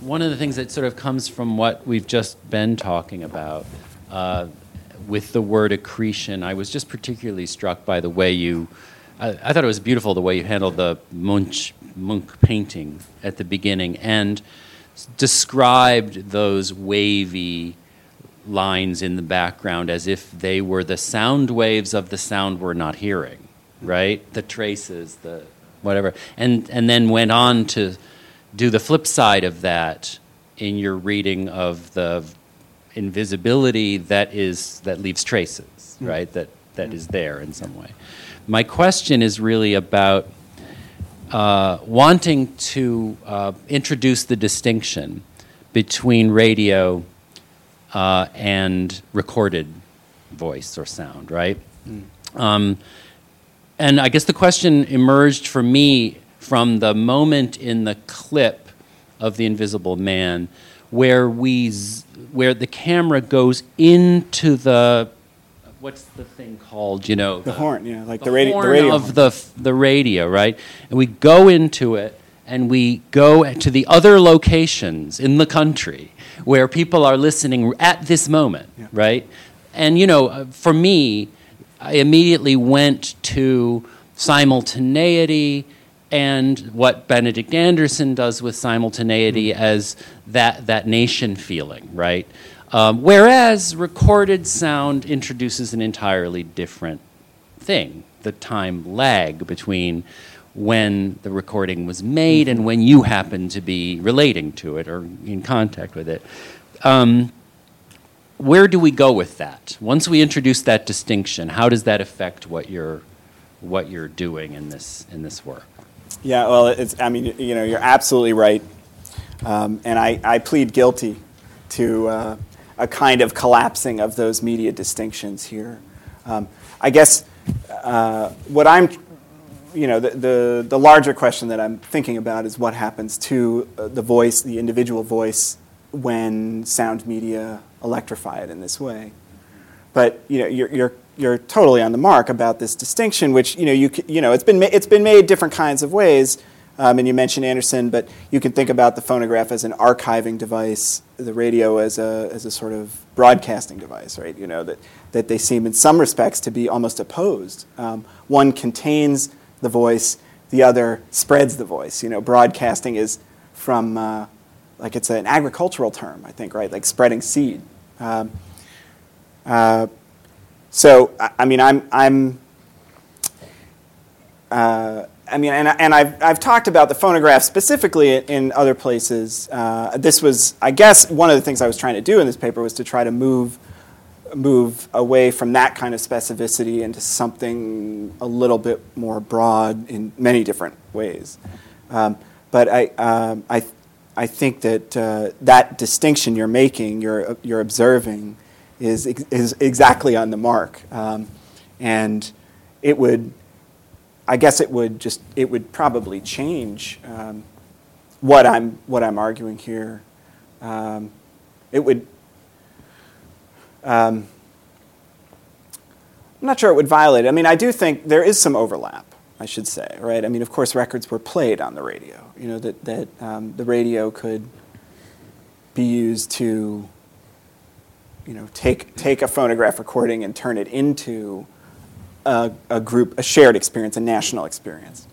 one of the things that sort of comes from what we've just been talking about uh, with the word accretion, I was just particularly struck by the way you I thought it was beautiful the way you handled the Munch, Munch painting at the beginning and described those wavy lines in the background as if they were the sound waves of the sound we're not hearing, right? The traces, the whatever. And, and then went on to do the flip side of that in your reading of the invisibility that is that leaves traces, right? That that is there in some way. My question is really about uh, wanting to uh, introduce the distinction between radio uh, and recorded voice or sound, right? Mm. Um, and I guess the question emerged for me from the moment in the clip of The Invisible Man where we z- where the camera goes into the what's the thing called, you know? The, the horn, yeah, like the, the radio. Horn the radio of horn. the the radio, right? And we go into it, and we go to the other locations in the country where people are listening at this moment, yeah. right? And, you know, for me, I immediately went to simultaneity and what Benedict Anderson does with simultaneity mm-hmm. as that that nation feeling, right? Um, whereas recorded sound introduces an entirely different thing, the time lag between when the recording was made and when you happen to be relating to it or in contact with it. Um, where do we go with that? Once we introduce that distinction, how does that affect what you're what you're doing in this in this work? Yeah, well, it's. I mean, you know, you're absolutely right, um, and I, I plead guilty to. Uh, a kind of collapsing of those media distinctions here. Um, I guess uh, what I'm, you know, the, the the larger question that I'm thinking about is what happens to the voice, the individual voice, when sound media electrify it in this way. But you know, you're you're you're totally on the mark about this distinction, which you know you you know it's been ma- it's been made different kinds of ways. Um, and you mentioned Anderson, but you can think about the phonograph as an archiving device, the radio as a as a sort of broadcasting device, right? You know that, that they seem in some respects to be almost opposed. Um, one contains the voice, the other spreads the voice. You know, broadcasting is from uh, like it's an agricultural term, I think, right? Like spreading seed. Um, uh, so I, I mean, I'm, I'm. Uh, I mean, and and I've I've talked about the phonograph specifically in other places. Uh, this was, I guess, one of the things I was trying to do in this paper was to try to move move away from that kind of specificity into something a little bit more broad in many different ways. Um, but I um, I I think that uh, that distinction you're making, you're you're observing, is is exactly on the mark, um, and it would. I guess it would just it would probably change um, what I'm what I'm arguing here. Um, it would. Um, I'm not sure it would violate. I mean, I do think there is some overlap, I should say, right? I mean, of course, records were played on the radio. You know that that um, the radio could be used to, you know, take take a phonograph recording and turn it into A, a group, a shared experience, a national experience.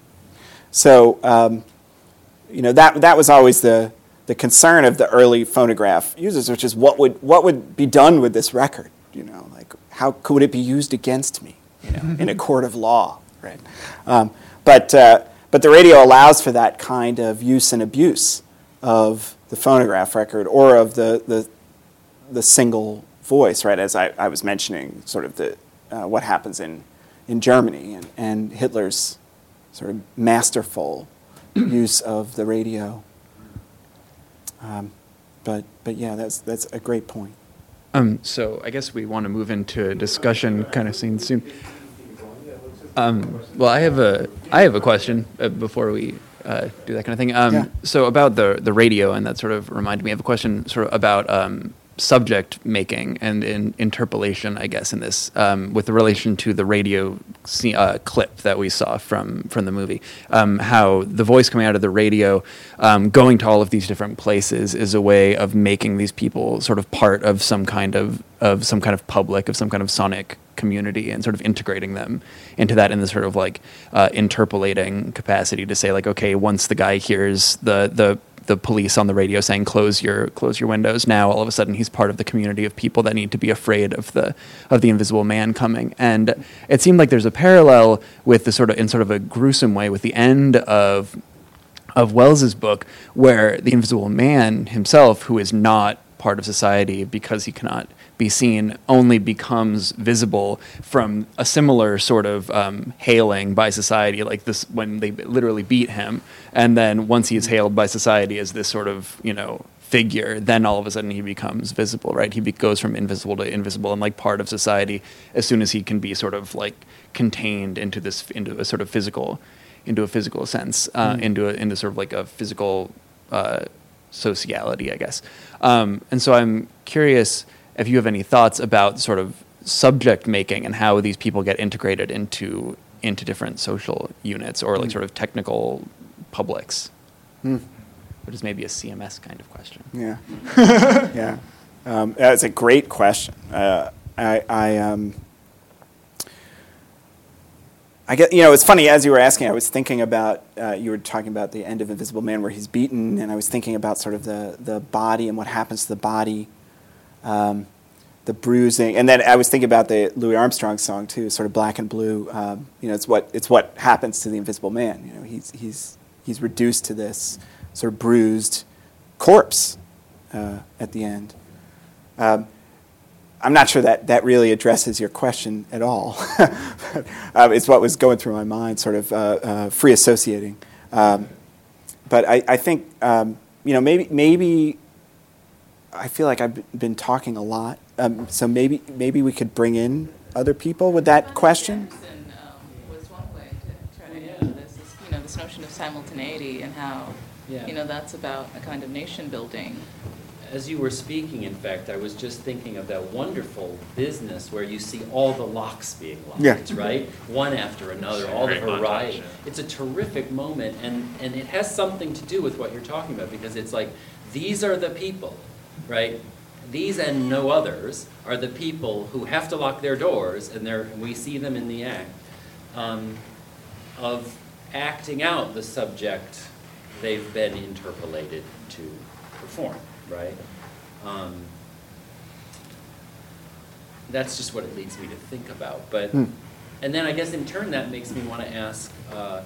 So, um, you know, that that was always the the concern of the early phonograph users, which is what would what would be done with this record? You know, like how could it be used against me? You know, in a court of law, right? Um, but uh, but the radio allows for that kind of use and abuse of the phonograph record or of the the the single voice, right? As I, I was mentioning, sort of the uh, what happens in in Germany, and, and Hitler's sort of masterful use of the radio. Um, but but yeah, that's that's a great point. Um, so I guess we want to move into a discussion kind of scene soon. Um, well, I have a I have a question uh, before we uh, do that kind of thing. Um, yeah. So about the the radio, and that sort of reminded me of a question sort of about. Um, subject making and in interpolation, I guess, in this um, with the relation to the radio uh, clip that we saw from from the movie, um, how the voice coming out of the radio, um, going to all of these different places, is a way of making these people sort of part of some kind of of some kind of public, of some kind of sonic community, and sort of integrating them into that in the sort of like uh, interpolating capacity to say like, okay, once the guy hears the the the police on the radio saying close your close your windows now, all of a sudden he's part of the community of people that need to be afraid of the of the Invisible Man coming. And it seemed like there's a parallel with the sort of in sort of a gruesome way with the end of of Wells's book, where the Invisible Man himself, who is not part of society because he cannot be seen, only becomes visible from a similar sort of um, hailing by society, like this when they literally beat him, and then once he is hailed by society as this sort of, you know, figure, then all of a sudden he becomes visible, right? He be- goes from invisible to invisible and like part of society as soon as he can be sort of like contained into this into a sort of physical into a physical sense uh, mm. into a, into sort of like a physical uh, sociality, I guess. Um, and so I'm curious if you have any thoughts about sort of subject making and how these people get integrated into into different social units or like mm. sort of technical publics, mm. which is maybe a C M S kind of question. Yeah, yeah, um, that's a great question. Uh, I, I, um, I get you know it's funny, as you were asking, I was thinking about uh, you were talking about the end of Invisible Man where he's beaten, and I was thinking about sort of the the body and what happens to the body. Um, the bruising, and then I was thinking about the Louis Armstrong song too, sort of Black and Blue. Um, you know, it's what it's what happens to the Invisible Man. You know, he's he's he's reduced to this sort of bruised corpse uh, at the end. Um, I'm not sure that that really addresses your question at all. but, um, it's what was going through my mind, sort of uh, uh, free associating. Um, but I, I think um, you know maybe maybe. I feel like I've been talking a lot, um, so maybe maybe we could bring in other people with that question. Anderson, um, was one way to try to get into this, is, you know, this notion of simultaneity and how, yeah. you know, that's about a kind of nation building. As you were speaking, in fact, I was just thinking of that wonderful business where you see all the locks being locked, yeah. right? One after another, all the variety. It's a terrific moment, and, and it has something to do with what you're talking about, because it's like, these are the people. Right, these and no others are the people who have to lock their doors, and they're, we see them in the act um, of acting out the subject they've been interpolated to. perform, right? Um, that's just what it leads me to think about. But, mm. and then I guess in turn that makes me want to ask, uh,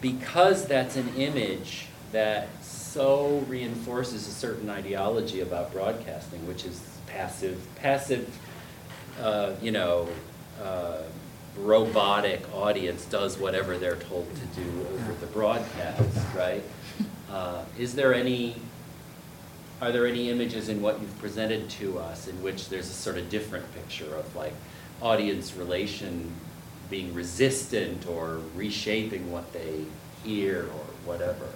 because that's an image that so reinforces a certain ideology about broadcasting, which is passive, passive, uh, you know, uh, robotic audience does whatever they're told to do over the broadcast, right? Uh, is there any, are there any images in what you've presented to us in which there's a sort of different picture of like audience relation being resistant or reshaping what they hear or whatever?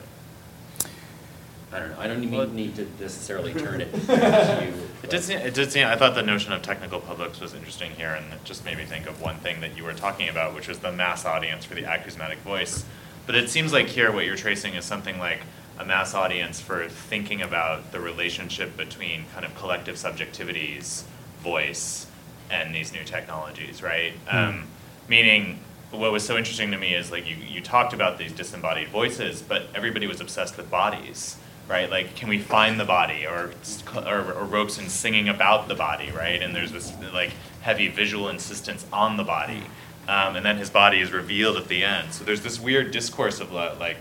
I don't know. I don't even need to necessarily turn it to you. It did seem, it did seem, I thought the notion of technical publics was interesting here, and it just made me think of one thing that you were talking about, which was the mass audience for the acousmatic voice. But it seems like here what you're tracing is something like a mass audience for thinking about the relationship between kind of collective subjectivity's voice and these new technologies, right? Mm-hmm. Um, meaning, what was so interesting to me is like you, you talked about these disembodied voices, but everybody was obsessed with bodies. Right, like, can we find the body, or, or or Robeson singing about the body, right? And there's this like heavy visual insistence on the body, um, and then his body is revealed at the end. So there's this weird discourse of like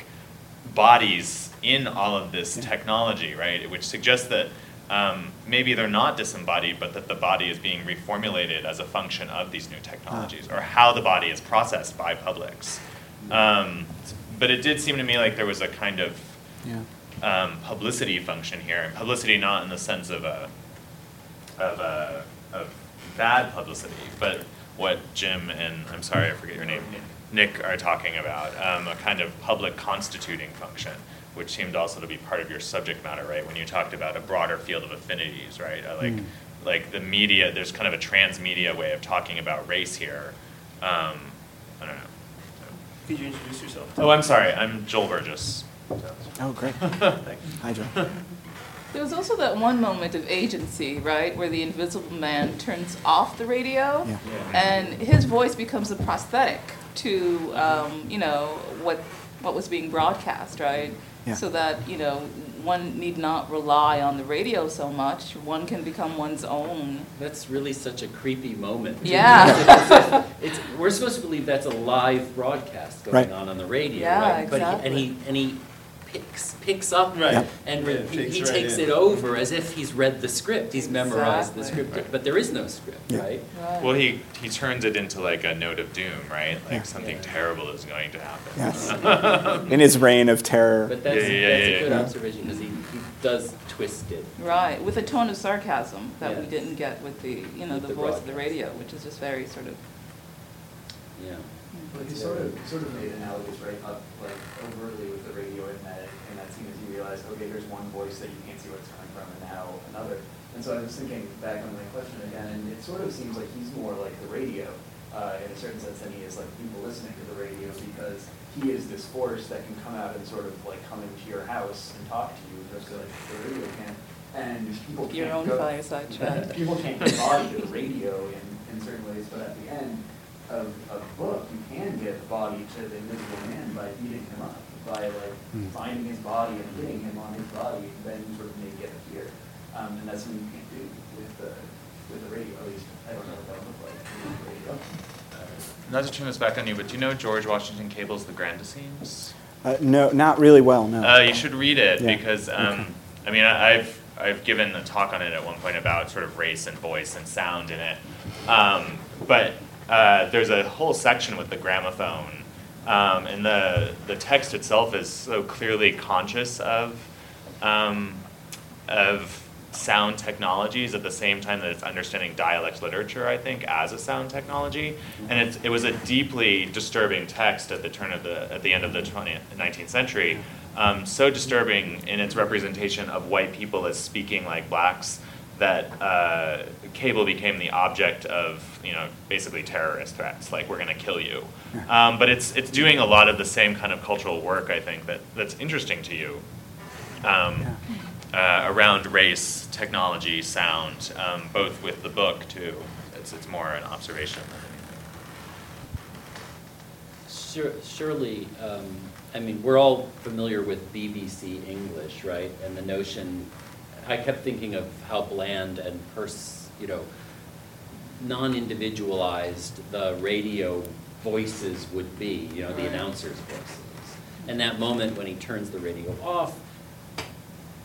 bodies in all of this technology, right? Which suggests that um, maybe they're not disembodied, but that the body is being reformulated as a function of these new technologies, or how the body is processed by publics. Um, but it did seem to me like there was a kind of yeah. Um, publicity function here, and publicity not in the sense of a, of a, of bad publicity, but what Jim and, I'm sorry I forget your name, Nick are talking about, um, a kind of public constituting function, which seemed also to be part of your subject matter, right, when you talked about a broader field of affinities, right, uh, like, mm. like the media, there's kind of a transmedia way of talking about race here, um, I don't know. Could you introduce yourself? Oh, I'm sorry, I'm Joel Burgess. Oh, great. Thanks. Hi, Joe. There was also that one moment of agency, right, where the Invisible Man turns off the radio, yeah. Yeah. and his voice becomes a prosthetic to, um, you know, what what was being broadcast, right? Yeah. So that, you know, one need not rely on the radio so much. One can become one's own. That's really such a creepy moment. Yeah. it's, it's, we're supposed to believe that's a live broadcast going right. on on the radio, yeah, right? Exactly. But he, and he and he. Picks, picks up right. yeah. and yeah, he, he right takes in. it over as if he's read the script, he's memorized exactly. the script, right. but there is no script, yeah. right? right? Well, he he turns it into like a note of doom, right? Like yeah. something yeah. terrible is going to happen. Yes. In his reign of terror. But that's, yeah, yeah, that's yeah, yeah, a good yeah. observation, because he, he does twist it. Right, with a tone of sarcasm that yes. we didn't get with the, you know, with the, the voice of the radio, which is just very sort of... Yeah. But you sort of sort of made analogies right up like overtly with the radio in that in that scene as you realize, okay, here's one voice that you can't see where it's coming from and now another. And so I was thinking back on my question again, and it sort of seems like he's more like the radio, uh, in a certain sense than he is like people listening to the radio, because he is this force that can come out and sort of like come into your house and talk to you just like the radio can. And people can't your own go, fireside chat. People can't get on the radio in, in certain ways, but at the end of a book, you can get the body to the Invisible Man by eating him up, by like mm. finding his body and hitting him on his body, and then you sort of make it appear. Um, and that's something you can't do with the with the radio. At least I don't know what that would look like with the radio. Uh, not to turn this back on you, but do you know George Washington Cable's The Grandissimes? Uh, no, not really well. No. Uh, you should read it yeah. because um, okay. I mean I, I've I've given a talk on it at one point about sort of race and voice and sound in it, um, but. Uh, there's a whole section with the gramophone, um, and the the text itself is so clearly conscious of um, of sound technologies at the same time that it's understanding dialect literature, I think, as a sound technology. And it's, it was a deeply disturbing text at the turn of the at the end of the twentieth, nineteenth century, um, so disturbing in its representation of white people as speaking like blacks, that uh, Cable became the object of, you know, basically terrorist threats, like, we're going to kill you. Um, but it's it's doing a lot of the same kind of cultural work, I think, that, that's interesting to you um, uh, around race, technology, sound, um, both with the book, too. It's, it's more an observation than anything. Sure, surely, um, I mean, we're all familiar with B B C English, right? And the notion, I kept thinking of how bland and pers- you know, non-individualized the radio voices would be, you know, the announcers' voices. And that moment when he turns the radio off,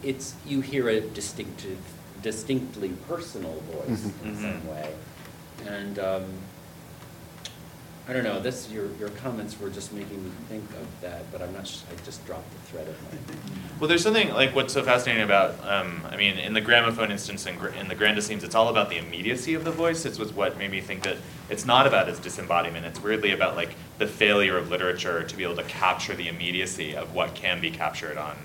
it's, you hear a distinctive, distinctly personal voice mm-hmm. in some way. And um, I don't know, this, your, your comments were just making me think of that, but I'm not sh- I just dropped the thread of mine. Well, there's something, like, what's so fascinating about, um, I mean, in the gramophone instance and in, in the grandissimes, it's all about the immediacy of the voice. It's what made me think that it's not about its disembodiment. It's weirdly about, like, the failure of literature to be able to capture the immediacy of what can be captured on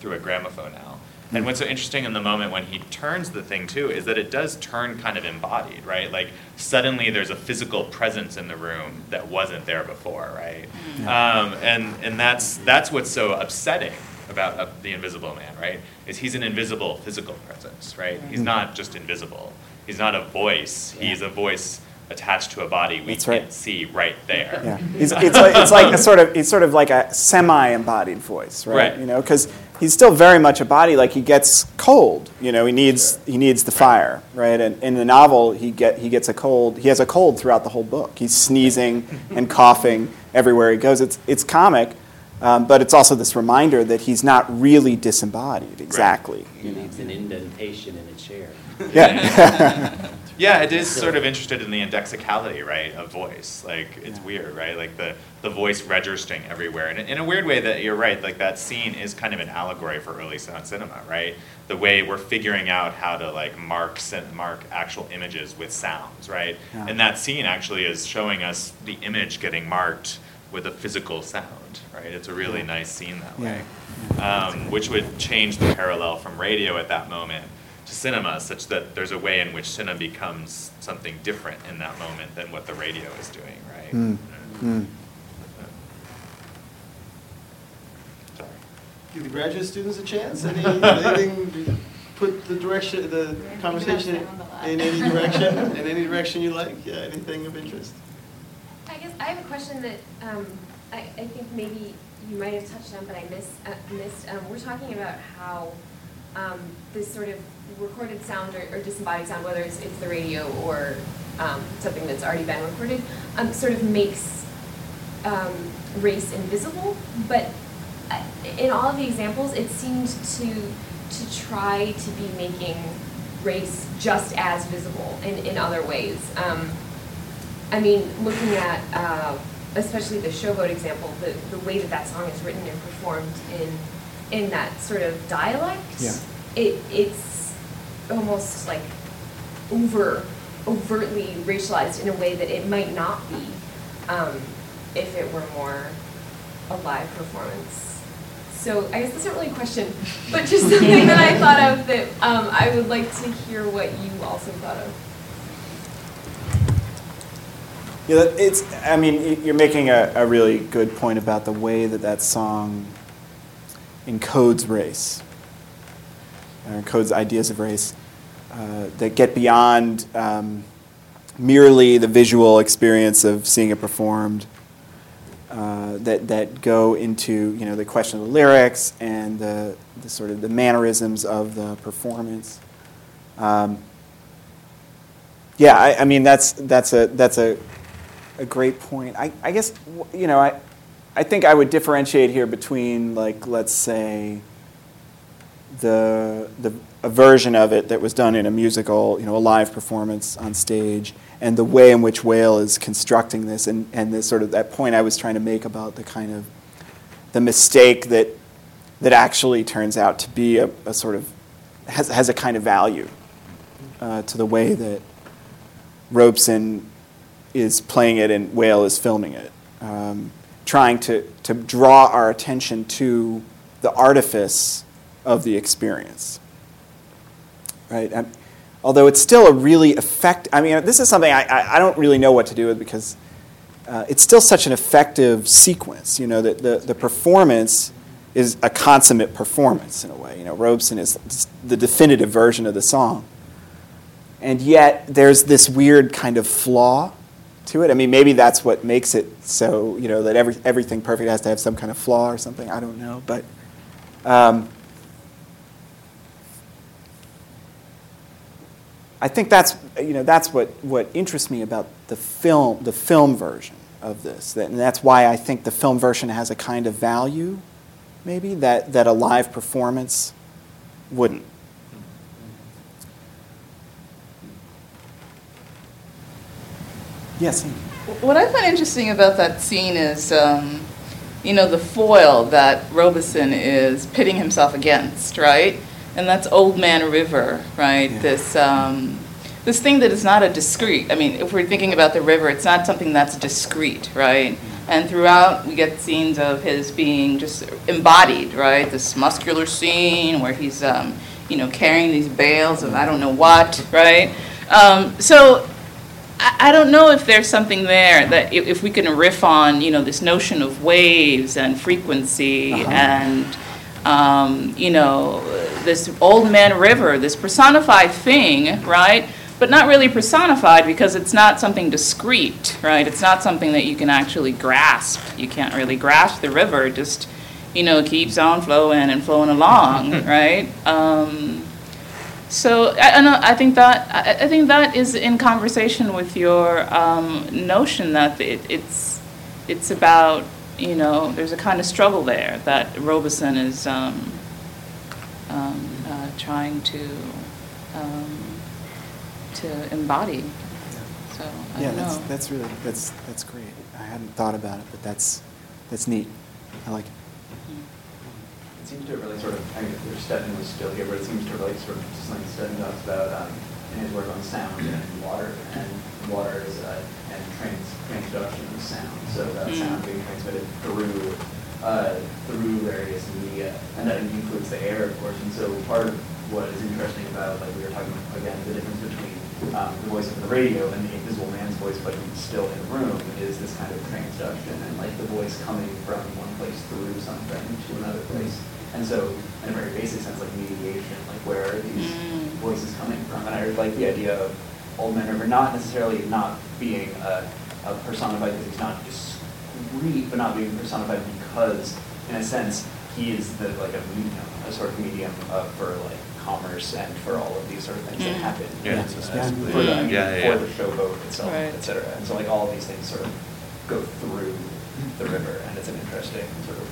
through a gramophone now. And what's so interesting in the moment when he turns the thing, too, is that it does turn kind of embodied, right? Like, suddenly there's a physical presence in the room that wasn't there before, right? Um, and and that's that's what's so upsetting about uh, The Invisible Man, right? Is he's an invisible physical presence, right? He's not just invisible. He's not a voice. Yeah. He's a voice attached to a body we right. can't see right there. Yeah. It's, it's, like, it's like a sort of it's sort of like a semi-embodied voice, right? right. You know, because he's still very much a body. Like, he gets cold. You know, he needs sure. he needs the fire, right? And in the novel, he get he gets a cold. He has a cold throughout the whole book. He's sneezing and coughing everywhere he goes. It's it's comic, um, but it's also this reminder that he's not really disembodied exactly. Right. He you needs know? an indentation in a chair. Yeah. Yeah, it is sort of interested in the indexicality, right, of voice. Like, it's yeah. weird, right? Like, the, the voice registering everywhere. And in a weird way, that you're right, like, that scene is kind of an allegory for early sound cinema, right? The way we're figuring out how to, like, mark mark actual images with sounds, right? Yeah. And that scene actually is showing us the image getting marked with a physical sound, right? It's a really yeah. nice scene that yeah. way, yeah. Um, which would change the parallel from radio at that moment cinema, such that there's a way in which cinema becomes something different in that moment than what the radio is doing, right? Mm. Mm. Sorry. Give the graduate students a chance? Any, anything, put the direction, the conversation in any direction, in any direction you like? Yeah, anything of interest? I guess I have a question that um, I, I think maybe you might have touched on, but I miss, uh, missed. Um, we're talking about how um, this sort of recorded sound or, or disembodied sound, whether it's, it's the radio or um, something that's already been recorded, um, sort of makes um, race invisible. But in all of the examples, it seemed to to try to be making race just as visible in, in other ways. Um, I mean, looking at uh, especially the Showboat example, the, the way that that song is written and performed in in that sort of dialect, yeah. it it's almost like over, overtly racialized in a way that it might not be um, if it were more a live performance. So I guess that's not really a question, but just something that I thought of that um, I would like to hear what you also thought of. Yeah, it's. I mean, you're making a, a really good point about the way that that song encodes race. Or codes ideas of race uh, that get beyond um, merely the visual experience of seeing it performed. Uh, that that go into you know the question of the lyrics and the, the sort of the mannerisms of the performance. Um, yeah, I, I mean that's that's a that's a a great point. I I guess you know I I think I would differentiate here between like let's say. The the a version of it that was done in a musical, you know, a live performance on stage, and the way in which Whale is constructing this, and and this sort of that point I was trying to make about the kind of the mistake that that actually turns out to be a, a sort of has has a kind of value uh, to the way that Robeson is playing it and Whale is filming it, um, trying to to draw our attention to the artifice of the experience, right? Um, although it's still a really effect. I mean, this is something I, I, I don't really know what to do with because uh, it's still such an effective sequence. You know, that the the performance is a consummate performance in a way. You know, Robeson is the definitive version of the song, and yet there's this weird kind of flaw to it. I mean, maybe that's what makes it so, you know, that every everything perfect has to have some kind of flaw or something. I don't know, but um, I think that's, you know, that's what, what interests me about the film, the film version of this, that, and that's why I think the film version has a kind of value, maybe that that a live performance wouldn't. Yes. What I find interesting about that scene is, um, you know, the foil that Robeson is pitting himself against, right? And that's Old Man River, right? Yeah. This um, this thing that is not a discrete. I mean, if we're thinking about the river, it's not something that's discrete, right? And throughout, we get scenes of his being just embodied, right? This muscular scene where he's, um, you know, carrying these bales of I don't know what, right? Um, so. I don't know if there's something there that if we can riff on, you know, this notion of waves and frequency uh-huh. and, um, you know, this Old Man River, this personified thing, right? But not really personified because it's not something discrete, right? It's not something that you can actually grasp. You can't really grasp the river. It just, you know, keeps on flowing and flowing along, right? Um, So I, I, know, I think that I, I think that is in conversation with your um, notion that it, it's it's about, you know, there's a kind of struggle there that Robeson is um, um, uh, trying to um, to embody. So I yeah, don't know. that's that's really that's that's great. I hadn't thought about it, but that's that's neat. I like it. It seems to really sort of, I mean, Stedman was still here, but it seems to relate sort of to something Stedman talks about um, in his work on sound and water, and water is, uh, and trans- transduction of sound, so that mm. sound being transmitted through uh, through various media, and that includes the air, of course, and so part of what is interesting about, like we were talking about, again, the difference between um, the voice of the radio and the invisible man's voice, but he's still in the room, is this kind of transduction, and like the voice coming from one place through something to another place. And so, in a very basic sense, like mediation, like where are these mm. voices coming from? And I like the idea of Old Man River not necessarily not being a, a personified, because he's not discrete, but not being personified because, in a sense, he is the like a medium, a sort of medium uh, for like commerce and for all of these sort of things mm. that happen yeah. Yeah. Yeah. for the, I mean, yeah, yeah. for the showboat itself, right. et cetera. And so, like all of these things sort of go through the river, and it's an interesting sort of.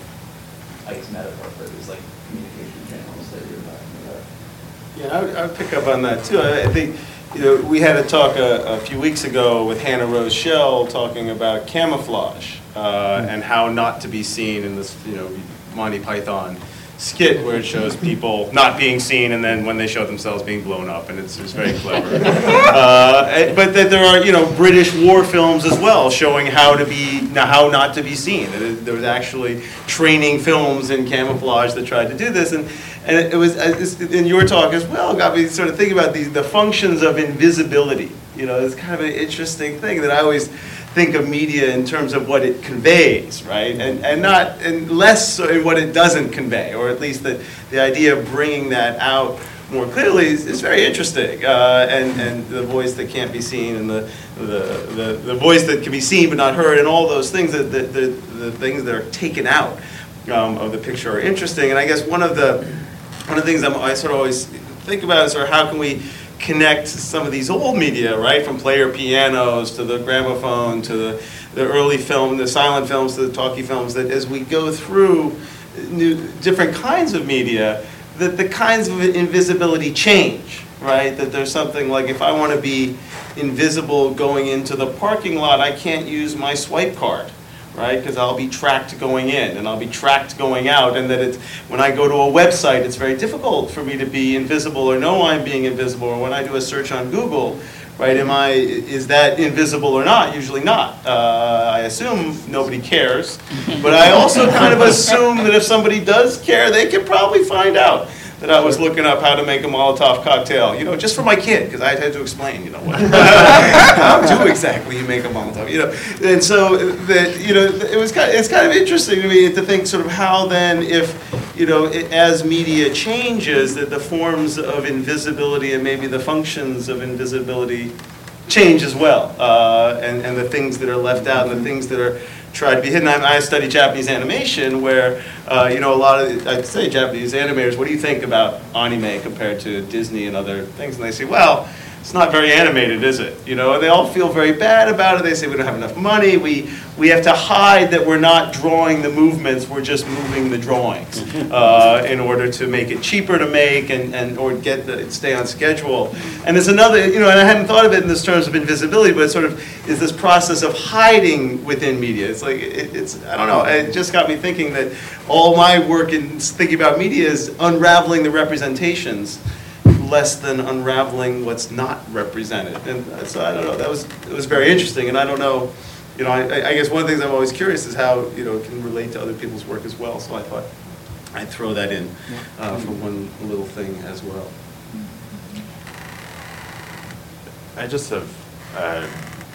I guess metaphor for these like communication channels that you're talking about. Yeah, I would, I would pick up on that too. I think you know we had a talk a, a few weeks ago with Hannah Rose Schell talking about camouflage uh, and how not to be seen in this you know Monty Python skit where it shows people not being seen and then when they show themselves being blown up, and it's, it's very clever. uh, but that there are you know British war films as well showing how to be how not to be seen. There was actually training films in camouflage that tried to do this, and and it was in your talk as well got me sort of thinking about these the functions of invisibility. You know, it's kind of an interesting thing that I always. Think of media in terms of what it conveys, right? And and not and less so in what it doesn't convey, or at least the, the idea of bringing that out more clearly is, is very interesting. Uh, and and the voice that can't be seen, and the the, the the voice that can be seen but not heard, and all those things that the the, the things that are taken out um, of the picture are interesting. And I guess one of the one of the things I'm, I sort of always think about is sort of how can we connect some of these old media, right, from player pianos to the gramophone to the, the early film, the silent films to the talkie films, that as we go through new, different kinds of media, that the kinds of invisibility change, right? That there's something like if I want to be invisible going into the parking lot, I can't use my swipe card. Right, because I'll be tracked going in and I'll be tracked going out, and that it's when I go to a website, it's very difficult for me to be invisible or know I'm being invisible. Or when I do a search on Google, right, am I is that invisible or not? Usually not. Uh, I assume nobody cares, but I also kind of assume that if somebody does care, they can probably find out. That I was looking up how to make a Molotov cocktail, you know, just for my kid, because I had to explain, you know, what, how do exactly you make a Molotov, you know, and so that, you know, it was kind of, it's kind of interesting to me to think sort of how then if, you know, it, as media changes, that the forms of invisibility and maybe the functions of invisibility change as well, uh, and, and the things that are left out and the things that are tried to be hidden. I, I study Japanese animation where, uh, you know, a lot of, I say Japanese animators, what do you think about anime compared to Disney and other things? And they say, well, it's not very animated, is it? You know, and they all feel very bad about it. They say we don't have enough money. We we have to hide that we're not drawing the movements. We're just moving the drawings uh, in order to make it cheaper to make and, and or get the, stay on schedule. And there's another, you know, and I hadn't thought of it in this terms of invisibility, but it sort of is this process of hiding within media. It's like it, it's I don't know. It just got me thinking that all my work in thinking about media is unraveling the representations, less than unraveling what's not represented. And so I don't know, that was it was very interesting. And I don't know, you know, I, I guess one of the things I'm always curious is how, you know, it can relate to other people's work as well. So I thought I'd throw that in uh, for one little thing as well. I just have uh,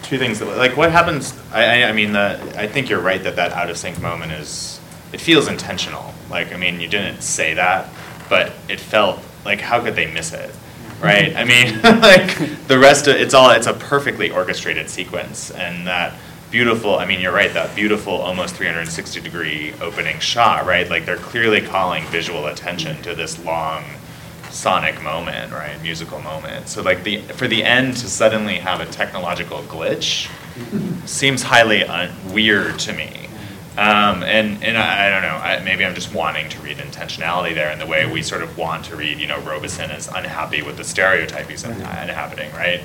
two things. That, like what happens, I, I, I mean, the, I think you're right that that out of sync moment is, it feels intentional. Like, I mean, you didn't say that, but it felt, like, how could they miss it, right? I mean, like, the rest of, it's all, it's a perfectly orchestrated sequence, and that beautiful, I mean, you're right, that beautiful almost three sixty degree opening shot, right? Like, they're clearly calling visual attention to this long sonic moment, right, musical moment. So, like, the for the end to suddenly have a technological glitch seems highly un- weird to me. Um, and, and I, I don't know, I, maybe I'm just wanting to read intentionality there in the way we sort of want to read, you know, Robeson is unhappy with the stereotype he's inhabiting, right?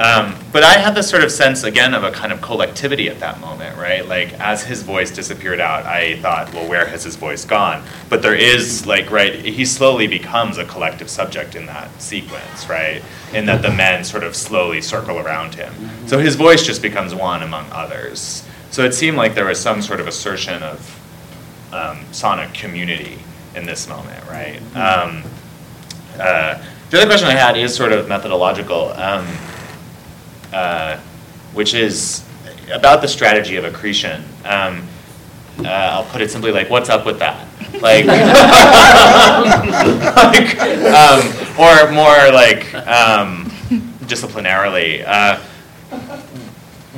Um, but I had this sort of sense, again, of a kind of collectivity at that moment, right? Like, as his voice disappeared out, I thought, well, where has his voice gone? But there is, like, right, he slowly becomes a collective subject in that sequence, right? In that the men sort of slowly circle around him. So his voice just becomes one among others. So it seemed like there was some sort of assertion of um, sonic community in this moment, right? Um, uh, the other question I had is sort of methodological, um, uh, which is about the strategy of accretion. Um, uh, I'll put it simply like, what's up with that? Like, like um, or more like um, disciplinarily. Uh,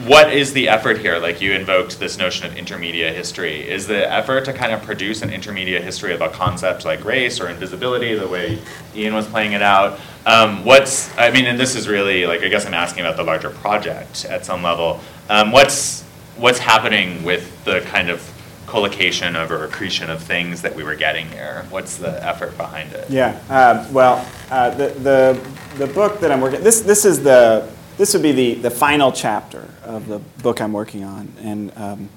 What is the effort here? Like, you invoked this notion of intermediate history. Is the effort to kind of produce an intermediate history of a concept like race or invisibility, the way Ian was playing it out? Um, what's, I mean, and this is really, like, I guess I'm asking about the larger project at some level. Um, what's what's happening with the kind of collocation of or accretion of things that we were getting here? What's the effort behind it? Yeah, uh, well, uh, the, the the book that I'm working, this this is the, This would be the, the final chapter of the book I'm working on, and um,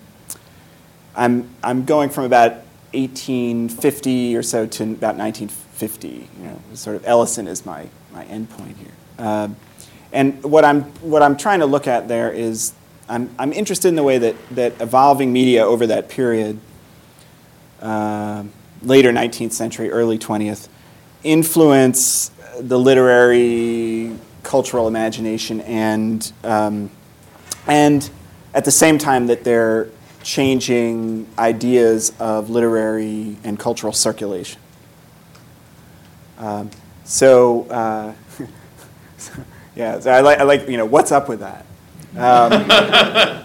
I'm I'm going from about eighteen fifty or so to about nineteen fifty. You know, sort of Ellison is my my endpoint here, uh, and what I'm what I'm trying to look at there is I'm I'm interested in the way that that evolving media over that period, uh, later nineteenth century, early twentieth, influence the literary, cultural imagination, and um, and at the same time that they're changing ideas of literary and cultural circulation. Um, so, uh, so, yeah, so I like I like you know what's up with that. Um,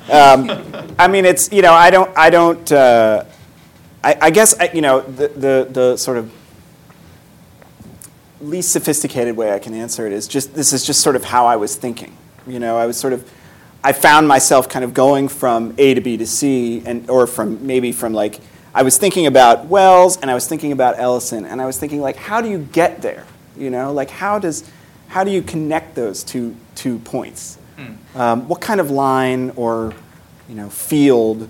um, I mean, it's you know I don't I don't uh, I, I guess I, you know the the the sort of least sophisticated way I can answer it is just this is just sort of how I was thinking. You know, I was sort of I found myself kind of going from A to B to C, and or from maybe from like I was thinking about Wells and I was thinking about Ellison, and I was thinking like, how do you get there? You know, like how does how do you connect those two two points? Mm. Um, what kind of line or you know field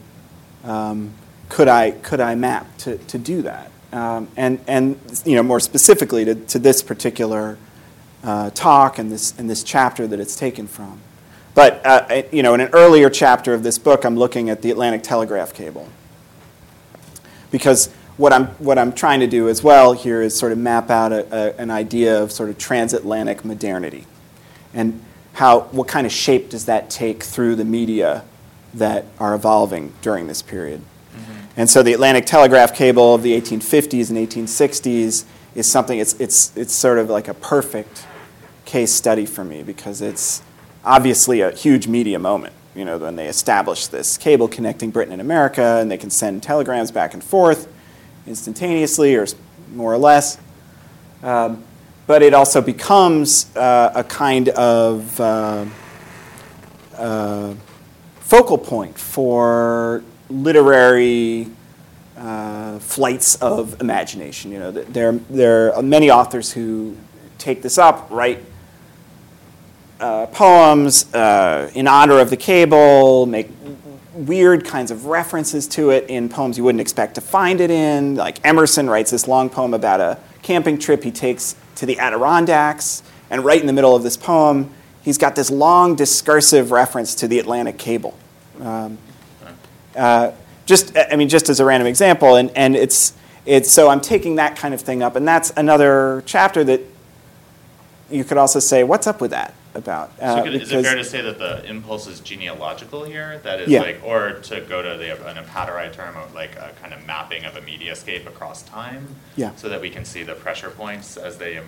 um, could I could I map to to do that? Um, and and you know more specifically to, to this particular uh, talk and this and this chapter that it's taken from, but uh, I, you know in an earlier chapter of this book I'm looking at the Atlantic telegraph cable, because what I'm what I'm trying to do as well here is sort of map out a, a, an idea of sort of transatlantic modernity, and how what kind of shape does that take through the media that are evolving during this period. And so the Atlantic telegraph cable of the eighteen fifties and eighteen sixties is something, it's it's it's sort of like a perfect case study for me, because it's obviously a huge media moment, you know, when they establish this cable connecting Britain and America, and they can send telegrams back and forth instantaneously or more or less. Um, but it also becomes uh, a kind of uh, uh, focal point for literary uh, flights of imagination. You know, there, there are many authors who take this up, write Uh, poems uh, in honor of the cable, make weird kinds of references to it in poems you wouldn't expect to find it in. Like Emerson writes this long poem about a camping trip he takes to the Adirondacks, and right in the middle of this poem, he's got this long discursive reference to the Atlantic cable. Um, uh, just, I mean, just as a random example, and and it's it's so I'm taking that kind of thing up, and that's another chapter that you could also say, what's up with that? About uh, so could, because, is it fair to say that the impulse is genealogical here? That is, yeah. like, or to go to the, an apaturi term of like a kind of mapping of a mediascape across time, yeah. so that we can see the pressure points as they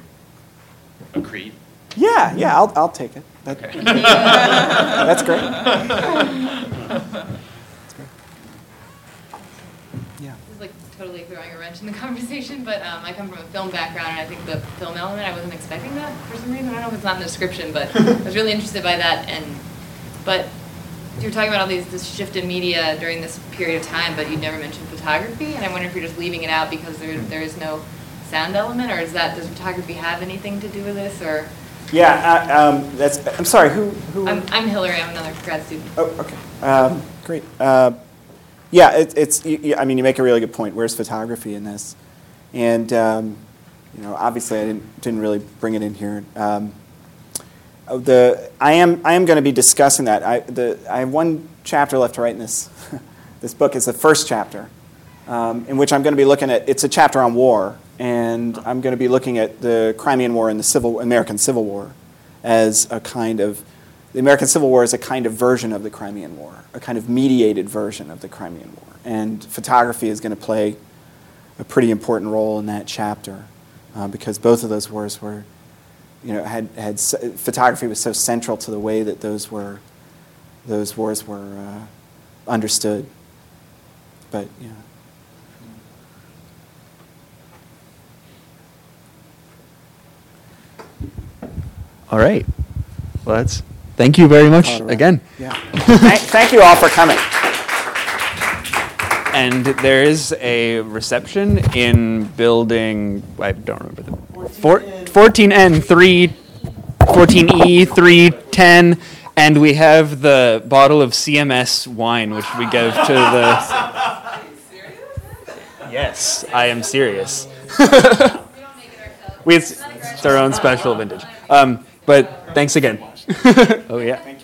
accrete. Yeah, yeah, I'll I'll take it. That, okay. That's great. That's great. Yeah. This is like totally throwing a wrench in the conversation, but um, I come from a film background, and I think the film element, I wasn't expecting that for some reason. I don't know if it's not in the description, but I was really interested by that. And but you were talking about all these this shift in media during this period of time, but you never mentioned photography, and I wonder if you're just leaving it out because there there is no sound element, or is that does photography have anything to do with this, or? Yeah, uh, um, that's. I'm sorry. Who who? I'm, I'm Hillary. I'm another grad student. Oh, okay. Um, great. Uh, Yeah, it, it's. You, you, I mean, you make a really good point. Where's photography in this? And um, you know, obviously, I didn't didn't really bring it in here. Um, the I am I am going to be discussing that. I the I have one chapter left to write in this this book. It's the first chapter, um, in which I'm going to be looking at. It's a chapter on war, and I'm going to be looking at the Crimean War and the Civil American Civil War as a kind of. The American Civil War is a kind of version of the Crimean War, a kind of mediated version of the Crimean War. And photography is going to play a pretty important role in that chapter uh, because both of those wars were, you know, had, had photography was so central to the way that those were, those wars were uh, understood. But, yeah. All right. Well, that's... Thank you very much again. Yeah. thank, thank you all for coming. And there is a reception in building, I don't remember the fourteen N three, fourteen E three ten, and we have the bottle of C M S wine, which we give to the... Are you serious? Yes, I am serious. We don't make it ourselves. It's, it's our own special vintage. Um, but thanks again. Oh, yeah. Thank you.